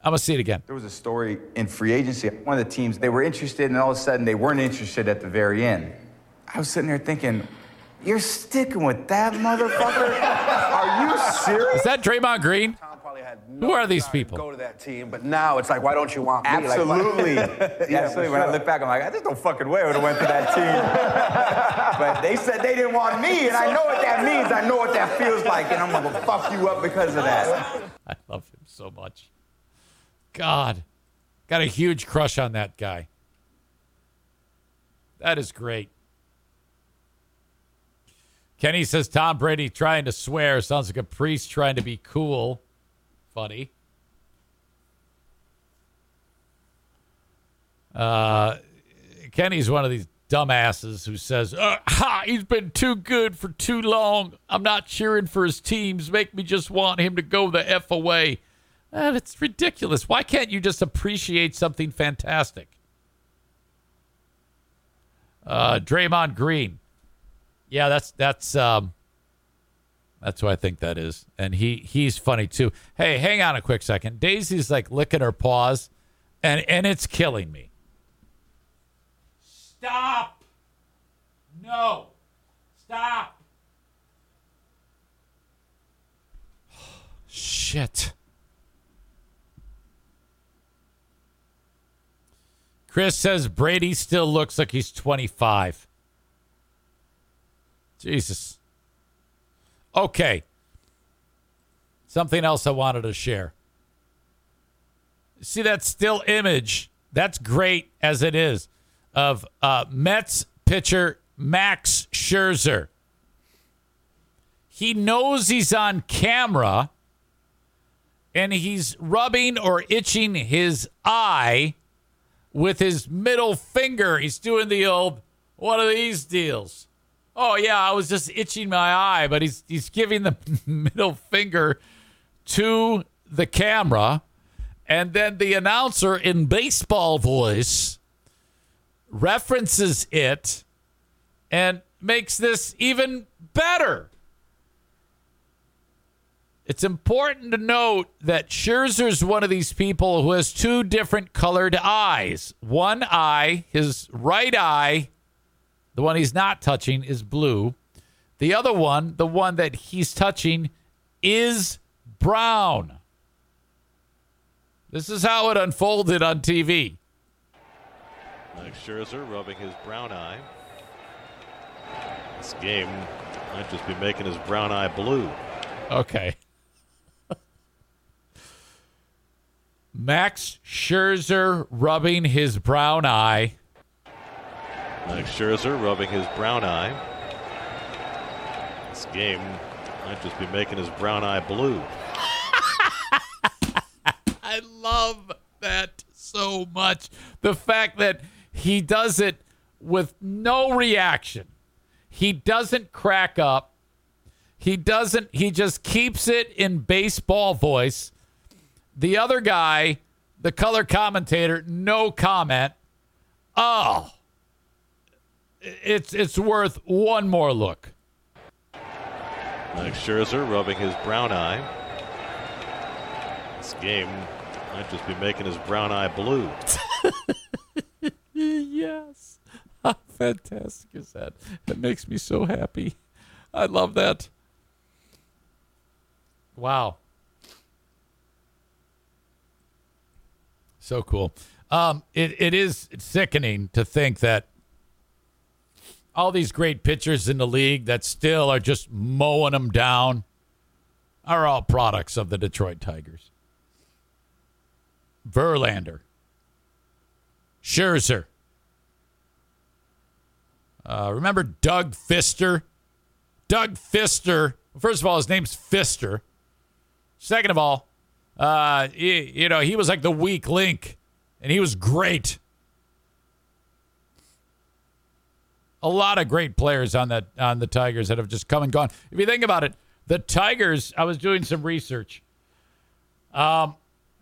I'm going to see it again. There was a story in free agency. One of the teams, they were interested, and all of a sudden they weren't interested at the very end. I was sitting there thinking, you're sticking with that motherfucker? Are you serious? Is that Draymond Green? No, who are these people? Go to that team, but now it's like, why don't you want me? Absolutely. Like, absolutely. When I look back, I'm like, there's no fucking way I would have went to that team. But they said they didn't want me, and I know what that means. I know what that feels like, and I'm going to fuck you up because of that. I love him so much. God. Got a huge crush on that guy. That is great. Kenny says Tom Brady trying to swear. Sounds like a priest trying to be cool. Funny. Kenny's one of these dumbasses who says, he's been too good for too long. I'm not cheering for his teams. Make me just want him to go the F away. That's ridiculous. Why can't you just appreciate something fantastic? Draymond Green. Yeah, that's who I think that is. And he's funny, too. Hey, hang on a quick second. Daisy's, like, licking her paws, and it's killing me. Stop. No. Stop. Shit. Chris says Brady still looks like he's 25. Jesus. Okay. Something else I wanted to share. See that still image? That's great as it is of Mets pitcher Max Scherzer. He knows he's on camera and he's rubbing or itching his eye with his middle finger. He's doing the old, one of these deals. Oh, yeah, I was just itching my eye, but he's giving the middle finger to the camera. And then the announcer in baseball voice references it and makes this even better. It's important to note that Scherzer's one of these people who has two different colored eyes. One eye, his right eye, the one he's not touching, is blue. The other one, the one that he's touching, is brown. This is how it unfolded on TV. Max Scherzer rubbing his brown eye. This game might just be making his brown eye blue. Okay. Max Scherzer rubbing his brown eye. Max Scherzer rubbing his brown eye. This game might just be making his brown eye blue. I love that so much. The fact that he does it with no reaction. He doesn't crack up. He just keeps it in baseball voice. The other guy, the color commentator, no comment. Oh. It's worth one more look. Max Scherzer rubbing his brown eye. This game might just be making his brown eye blue. Yes. How fantastic is that? That makes me so happy. I love that. Wow. So cool. It is sickening to think that all these great pitchers in the league that still are just mowing them down are all products of the Detroit Tigers. Verlander. Scherzer. Remember Doug Fister? Doug Fister. First of all, his name's Fister. Second of all, he was like the weak link, and he was great. A lot of great players on the Tigers that have just come and gone. If you think about it, the Tigers, I was doing some research. When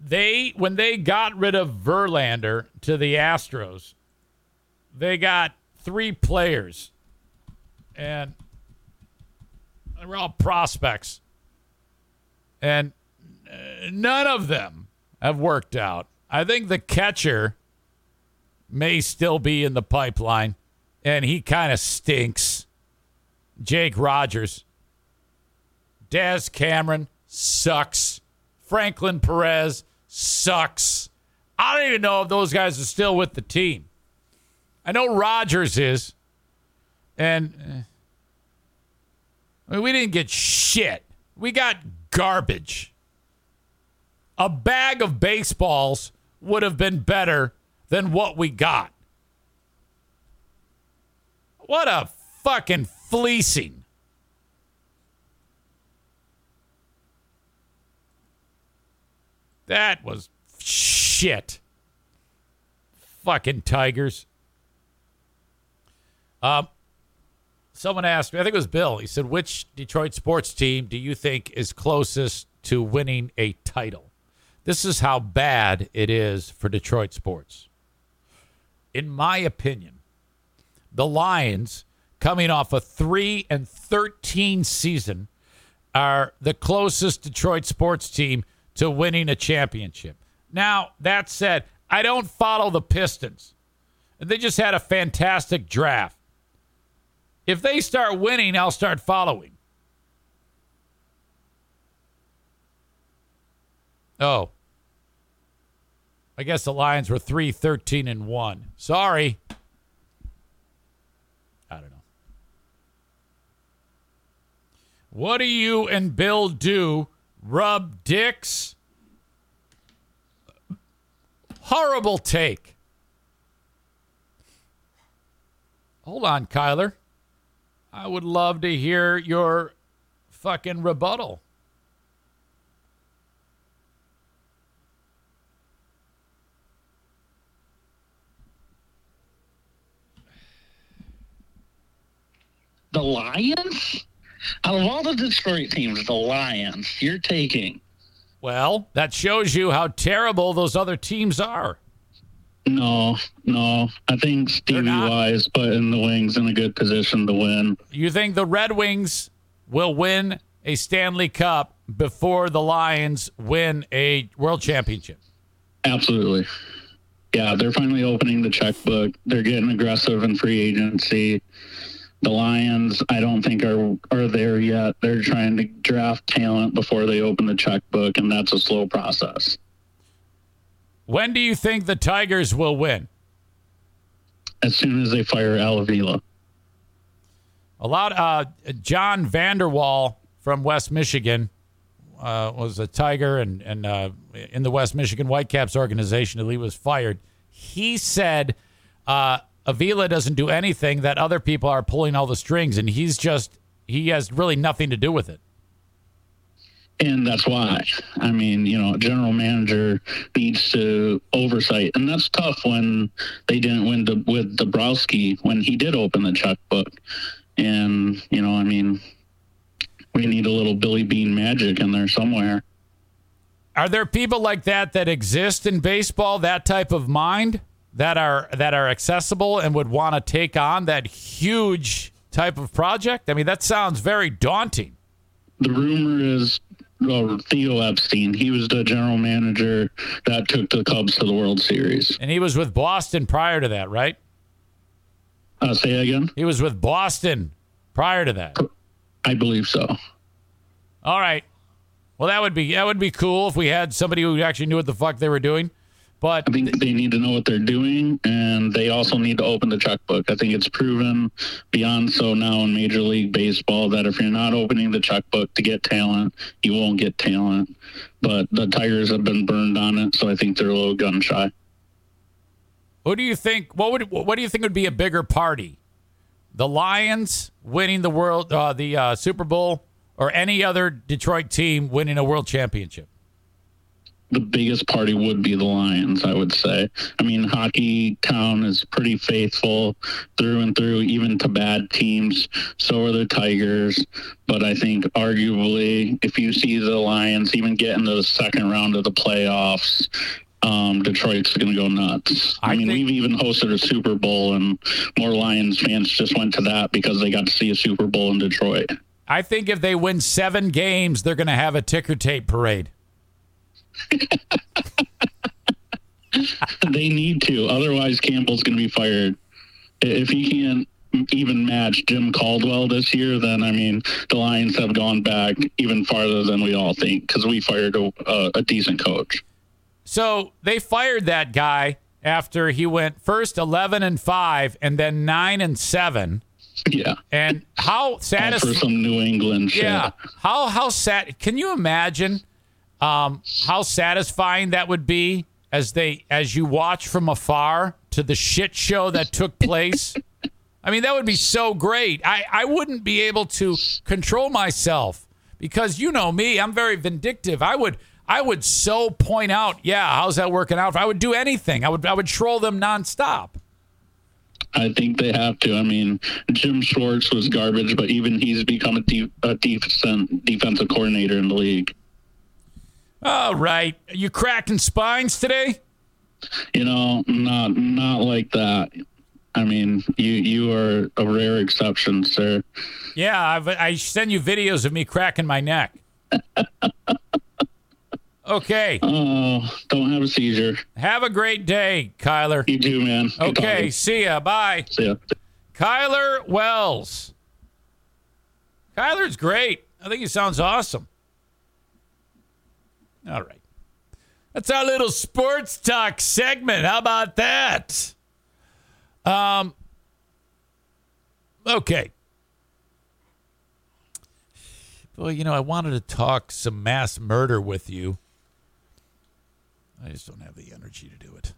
they got rid of Verlander to the Astros, they got three players. And they were all prospects. And none of them have worked out. I think the catcher may still be in the pipeline, and he kind of stinks. Jake Rogers. Daz Cameron sucks. Franklin Perez sucks. I don't even know if those guys are still with the team. I know Rogers is. And I mean, we didn't get shit. We got garbage. A bag of baseballs would have been better than what we got. What a fucking fleecing. That was shit. Fucking Tigers. Someone asked me, I think it was Bill. He said, which Detroit sports team do you think is closest to winning a title? This is how bad it is for Detroit sports. In my opinion, the Lions, coming off a 3-13 season, are the closest Detroit sports team to winning a championship. Now, that said, I don't follow the Pistons. And they just had a fantastic draft. If they start winning, I'll start following. Oh. I guess the Lions were 3-13-1. Sorry. I don't know. What do you and Bill do? Rub dicks? Horrible take. Hold on, Kyler. I would love to hear your fucking rebuttal. The Lions? Out of all the Detroit teams, the Lions, you're taking. Well, that shows you how terrible those other teams are. No. I think Stevie Y's putting the Wings in a good position to win. You think the Red Wings will win a Stanley Cup before the Lions win a World Championship? Absolutely. Yeah, they're finally opening the checkbook. They're getting aggressive in free agency. The Lions, I don't think are there yet. They're trying to draft talent before they open the checkbook, and that's a slow process. When do you think the Tigers will win? As soon as they fire Alavila. John Vanderwall from West Michigan was a Tiger and in the West Michigan Whitecaps organization until he was fired. He said Avila doesn't do anything, that other people are pulling all the strings, and he has really nothing to do with it. And that's why, I mean, general manager needs to oversight. And that's tough when they didn't win with Dabrowski when he did open the checkbook. And, I mean, we need a little Billy Bean magic in there somewhere. Are there people like that exist in baseball, that type of mind, that are accessible and would want to take on that huge type of project? I mean, that sounds very daunting. The rumor is... Theo Epstein. He was the general manager that took the Cubs to the World Series. And he was with Boston prior to that, right? Say that again? He was with Boston prior to that. I believe so. All right. Well, that would be cool if we had somebody who actually knew what the fuck they were doing. But I think they need to know what they're doing, and they also need to open the checkbook. I think it's proven beyond so now in Major League Baseball that if you're not opening the checkbook to get talent, you won't get talent. But the Tigers have been burned on it, so I think they're a little gun shy. What do you think would be a bigger party? The Lions winning the world, the Super Bowl, or any other Detroit team winning a world championship? The biggest party would be the Lions, I would say. I mean, Hockey Town is pretty faithful through and through, even to bad teams. So are the Tigers. But I think arguably, if you see the Lions even get into the second round of the playoffs, Detroit's going to go nuts. I mean, we've even hosted a Super Bowl, and more Lions fans just went to that because they got to see a Super Bowl in Detroit. I think if they win 7 games, they're going to have a ticker tape parade. They need to. Otherwise, Campbell's going to be fired. If he can't even match Jim Caldwell this year, then, I mean, the Lions have gone back even farther than we all think, because we fired a decent coach. So they fired that guy after he went first 11-5 and then 9-7. Yeah. And how satisfying. For some New England shit. Yeah. How sad. Can you imagine how satisfying that would be as you watch from afar to the shit show that took place? I mean, that would be so great. I wouldn't be able to control myself because you know me, I'm very vindictive. I would so point out, how's that working out? I would do anything. I would troll them nonstop. I think they have to. I mean, Jim Schwartz was garbage, but even he's become a decent defensive coordinator in the league. All right. Are you cracking spines today? You know, not like that. I mean, you are a rare exception, sir. Yeah, I send you videos of me cracking my neck. Okay. Oh, don't have a seizure. Have a great day, Kyler. You too, man. Okay, see ya. Bye. See ya. Kyler Wells. Kyler's great. I think he sounds awesome. All right. That's our little sports talk segment. How about that? Okay. Well, you know, I wanted to talk some mass murder with you. I just don't have the energy to do it.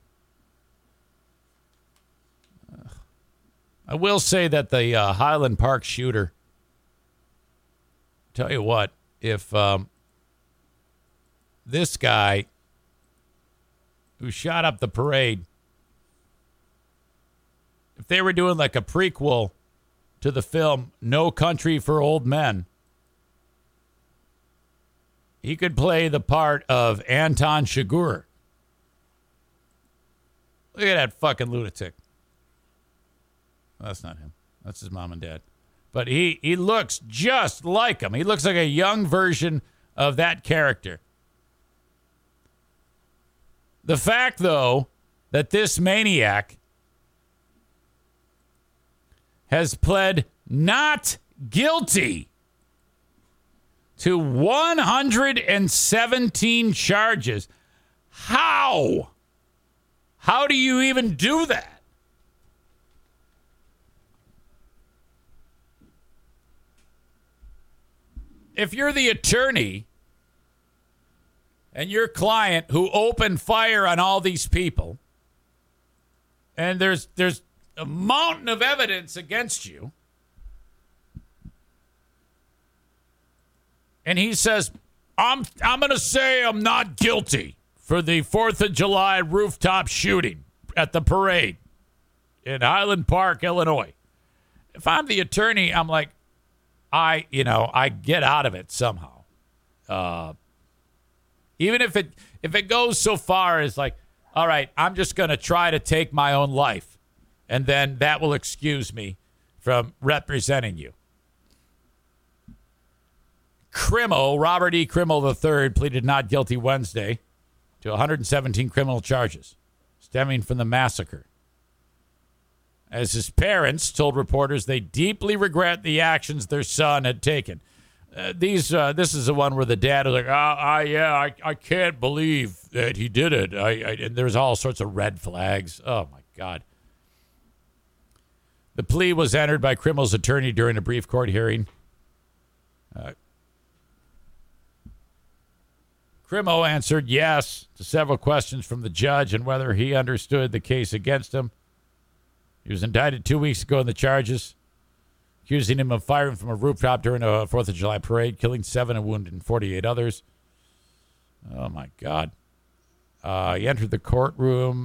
I will say that the Highland Park shooter, tell you what, if this guy who shot up the parade, if they were doing like a prequel to the film No Country for Old Men, he could play the part of Anton Chigurh. Look at that fucking lunatic. Well, that's not him. That's his mom and dad. But he looks just like him. He looks like a young version of that character. The fact, though, that this maniac has pled not guilty to 117 charges. How? How do you even do that? If you're the attorney and your client who opened fire on all these people, and there's a mountain of evidence against you, and he says, I'm going to say I'm not guilty for the 4th of July rooftop shooting at the parade in Highland Park, Illinois. If I'm the attorney, I'm like, I get out of it somehow. Even if it goes so far as like, all right, I'm just going to try to take my own life, and then that will excuse me from representing you. Robert E. Crimmel III pleaded not guilty Wednesday to 117 criminal charges stemming from the massacre, as his parents told reporters they deeply regret the actions their son had taken. This is the one where the dad was like, I can't believe that he did it. And there's all sorts of red flags. Oh, my God. The plea was entered by Crimmel's attorney during a brief court hearing. Grimmel answered yes to several questions from the judge and whether he understood the case against him. He was indicted 2 weeks ago on the charges, accusing him of firing from a rooftop during a 4th of July parade, killing 7 and wounding 48 others. Oh, my God. He entered the courtroom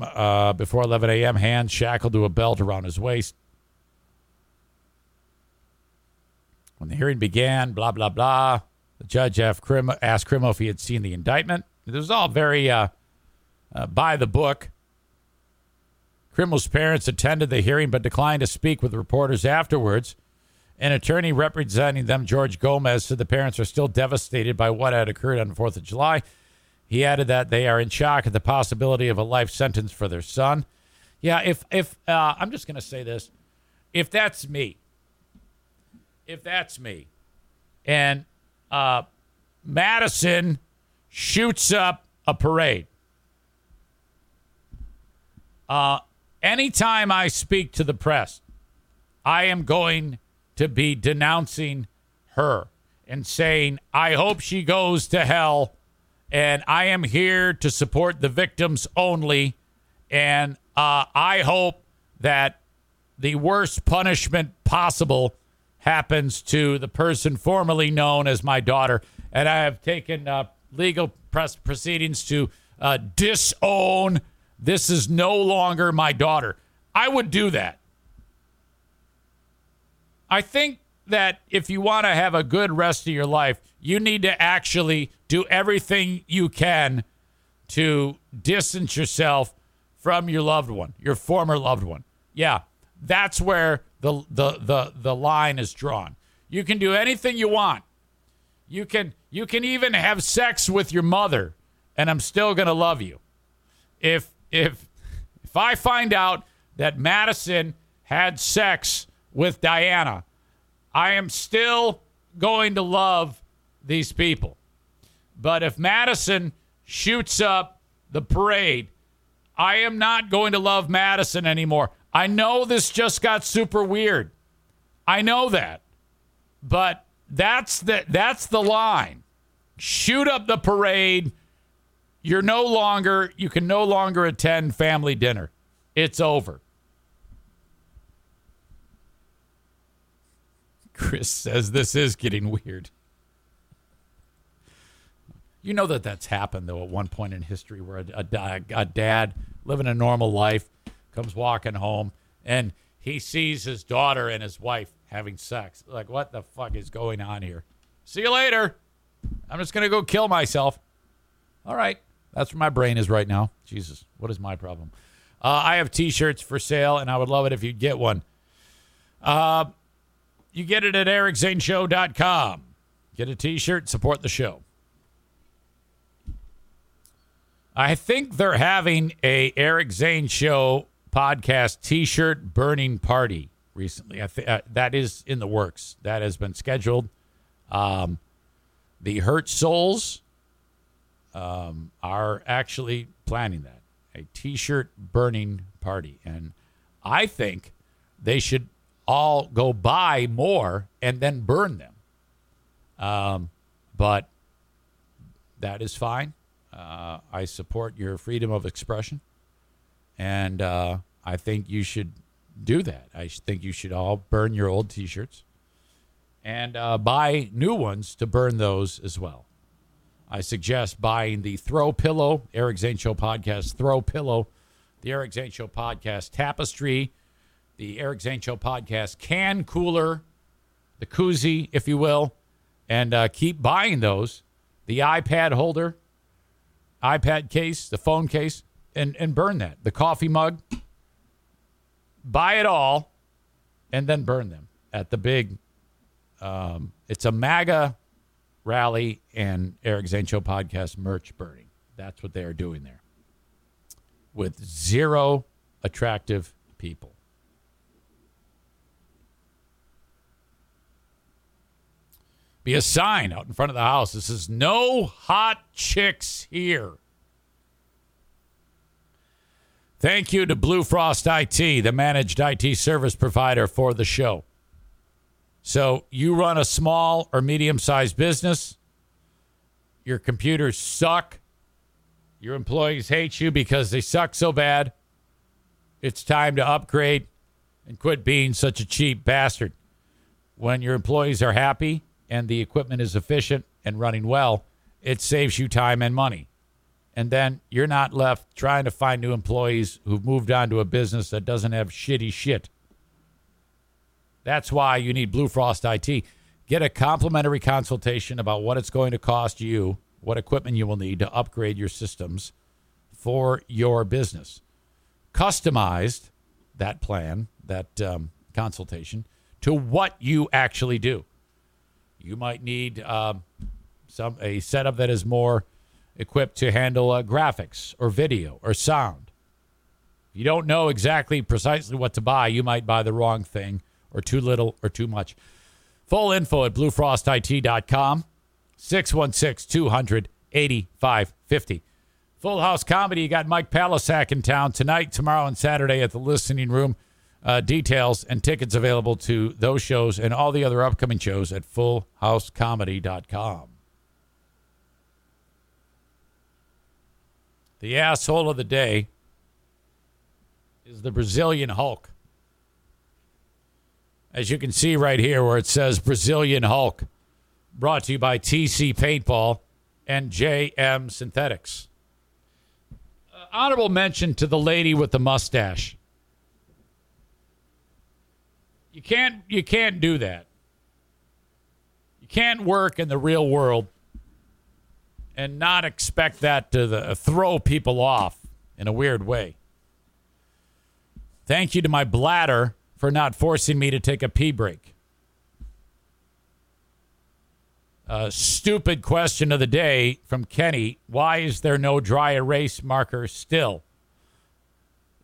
before 11 a.m., hands shackled to a belt around his waist. When the hearing began, blah, blah, blah. The judge asked Crimmel if he had seen the indictment. It was all very by the book. Crimmel's parents attended the hearing but declined to speak with reporters afterwards. An attorney representing them, George Gomez, said the parents are still devastated by what had occurred on the 4th of July He added that they are in shock at the possibility of a life sentence for their son. Yeah, if I'm just going to say this. If that's me, and Madison shoots up a parade, anytime I speak to the press, I am going to be denouncing her and saying, I hope she goes to hell, and I am here to support the victims only, and I hope that the worst punishment possible happens to the person formerly known as my daughter. And I have taken legal proceedings to disown. This is no longer my daughter. I would do that. I think that if you want to have a good rest of your life, you need to actually do everything you can to distance yourself from your loved one, your former loved one. Yeah, that's where the line is drawn. You can do anything you want. You can even have sex with your mother, and I'm still going to love you. If I find out that Madison had sex with Diana, I am still going to love these people. But if Madison shoots up the parade, I am not going to love Madison anymore. I know this just got super weird. I know that. But that's the line. Shoot up the parade. You can no longer attend family dinner. It's over. Chris says this is getting weird. You know that's happened, though, at one point in history where a dad living a normal life comes walking home and he sees his daughter and his wife having sex. Like, what the fuck is going on here? See you later. I'm just going to go kill myself. All right. That's where my brain is right now. Jesus, what is my problem? I have T-shirts for sale, and I would love it if you'd get one. You get it at ericzaneshow.com. Get a T-shirt, support the show. I think they're having a Eric Zane Show podcast T-shirt burning party recently. That is in the works. That has been scheduled. The Hurt Souls are actually planning that, a T-shirt burning party. And I think they should all go buy more and then burn them. But that is fine. I support your freedom of expression. And I think you should do that. I think you should all burn your old T-shirts and buy new ones to burn those as well. I suggest buying the Throw Pillow, Eric Zane Show Podcast Throw Pillow, the Eric Zane Show Podcast Tapestry, the Eric Zane Show Podcast Can Cooler, the koozie, if you will, and keep buying those. The iPad holder, iPad case, the phone case, and burn that. The coffee mug. Buy it all and then burn them at the big, it's a MAGA rally and Eric Zane Show Podcast merch burning. That's what they are doing there with zero attractive people. Be a sign out in front of the house. This is no hot chicks here. Thank you to Blue Frost IT, the managed IT service provider for the show. So you run a small or medium-sized business. Your computers suck. Your employees hate you because they suck so bad. It's time to upgrade and quit being such a cheap bastard. When your employees are happy and the equipment is efficient and running well, it saves you time and money. And then you're not left trying to find new employees who've moved on to a business that doesn't have shitty shit. That's why you need Blue Frost IT. Get a complimentary consultation about what it's going to cost you, what equipment you will need to upgrade your systems for your business. Customized that plan, that consultation, to what you actually do. You might need a setup that is more equipped to handle graphics or video or sound. If you don't know precisely what to buy, you might buy the wrong thing or too little or too much. Full info at bluefrostit.com, 616-200-8550. Full House Comedy, you got Mike Palisak in town tonight, tomorrow, and Saturday at the Listening Room. Details and tickets available to those shows and all the other upcoming shows at fullhousecomedy.com. The asshole of the day is the Brazilian Hulk. As you can see right here where it says Brazilian Hulk, brought to you by TC Paintball and JM Synthetics. Honorable mention to the lady with the mustache. You can't do that. You can't work in the real world and not expect that to throw people off in a weird way. Thank you to my bladder for not forcing me to take a pee break. Stupid question of the day from Kenny. Why is there no dry erase marker still?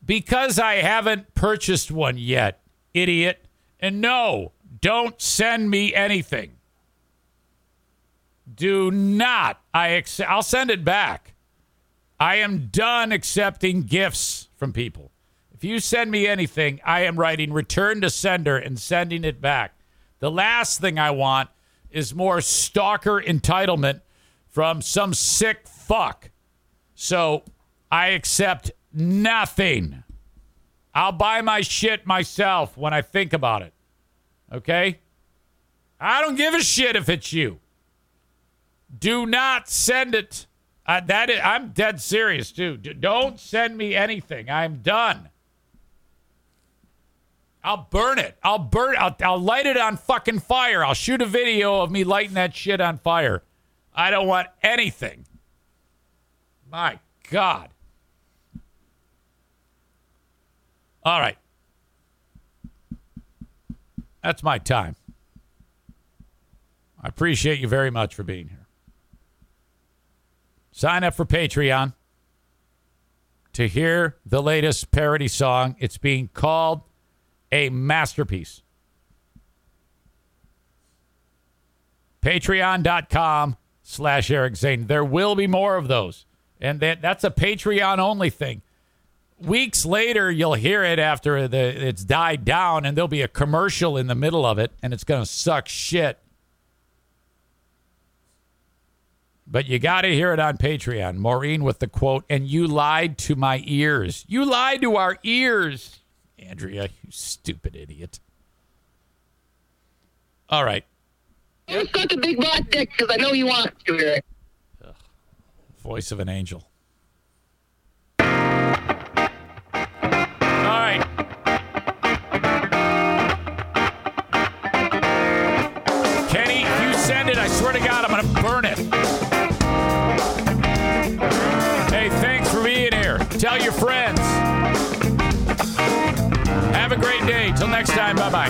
Because I haven't purchased one yet, idiot. And no, don't send me anything. Do not. I'll send it back. I am done accepting gifts from people. If you send me anything, I am writing return to sender and sending it back. The last thing I want is more stalker entitlement from some sick fuck. So I accept nothing. I'll buy my shit myself when I think about it. Okay? I don't give a shit if it's you. Do not send it. I'm dead serious, too. Don't send me anything. I'm done. I'll burn it. I'll light it on fucking fire. I'll shoot a video of me lighting that shit on fire. I don't want anything. My God. All right. That's my time. I appreciate you very much for being here. Sign up for Patreon to hear the latest parody song. It's being called a masterpiece. Patreon.com/Eric Zane. There will be more of those. And that's a Patreon only thing. Weeks later, you'll hear it after it's died down, and there'll be a commercial in the middle of it, and it's going to suck shit. But you got to hear it on Patreon. Maureen with the quote, and you lied to my ears. You lied to our ears, Andrea, you stupid idiot. All right. You're such a big black dick because I know you want to hear it. Ugh. Voice of an angel. All right. Kenny, if you send it, I swear to God, I'm going to burn it. Hey, thanks for being here. Tell your friends. Have a great day. Till next time. Bye-bye.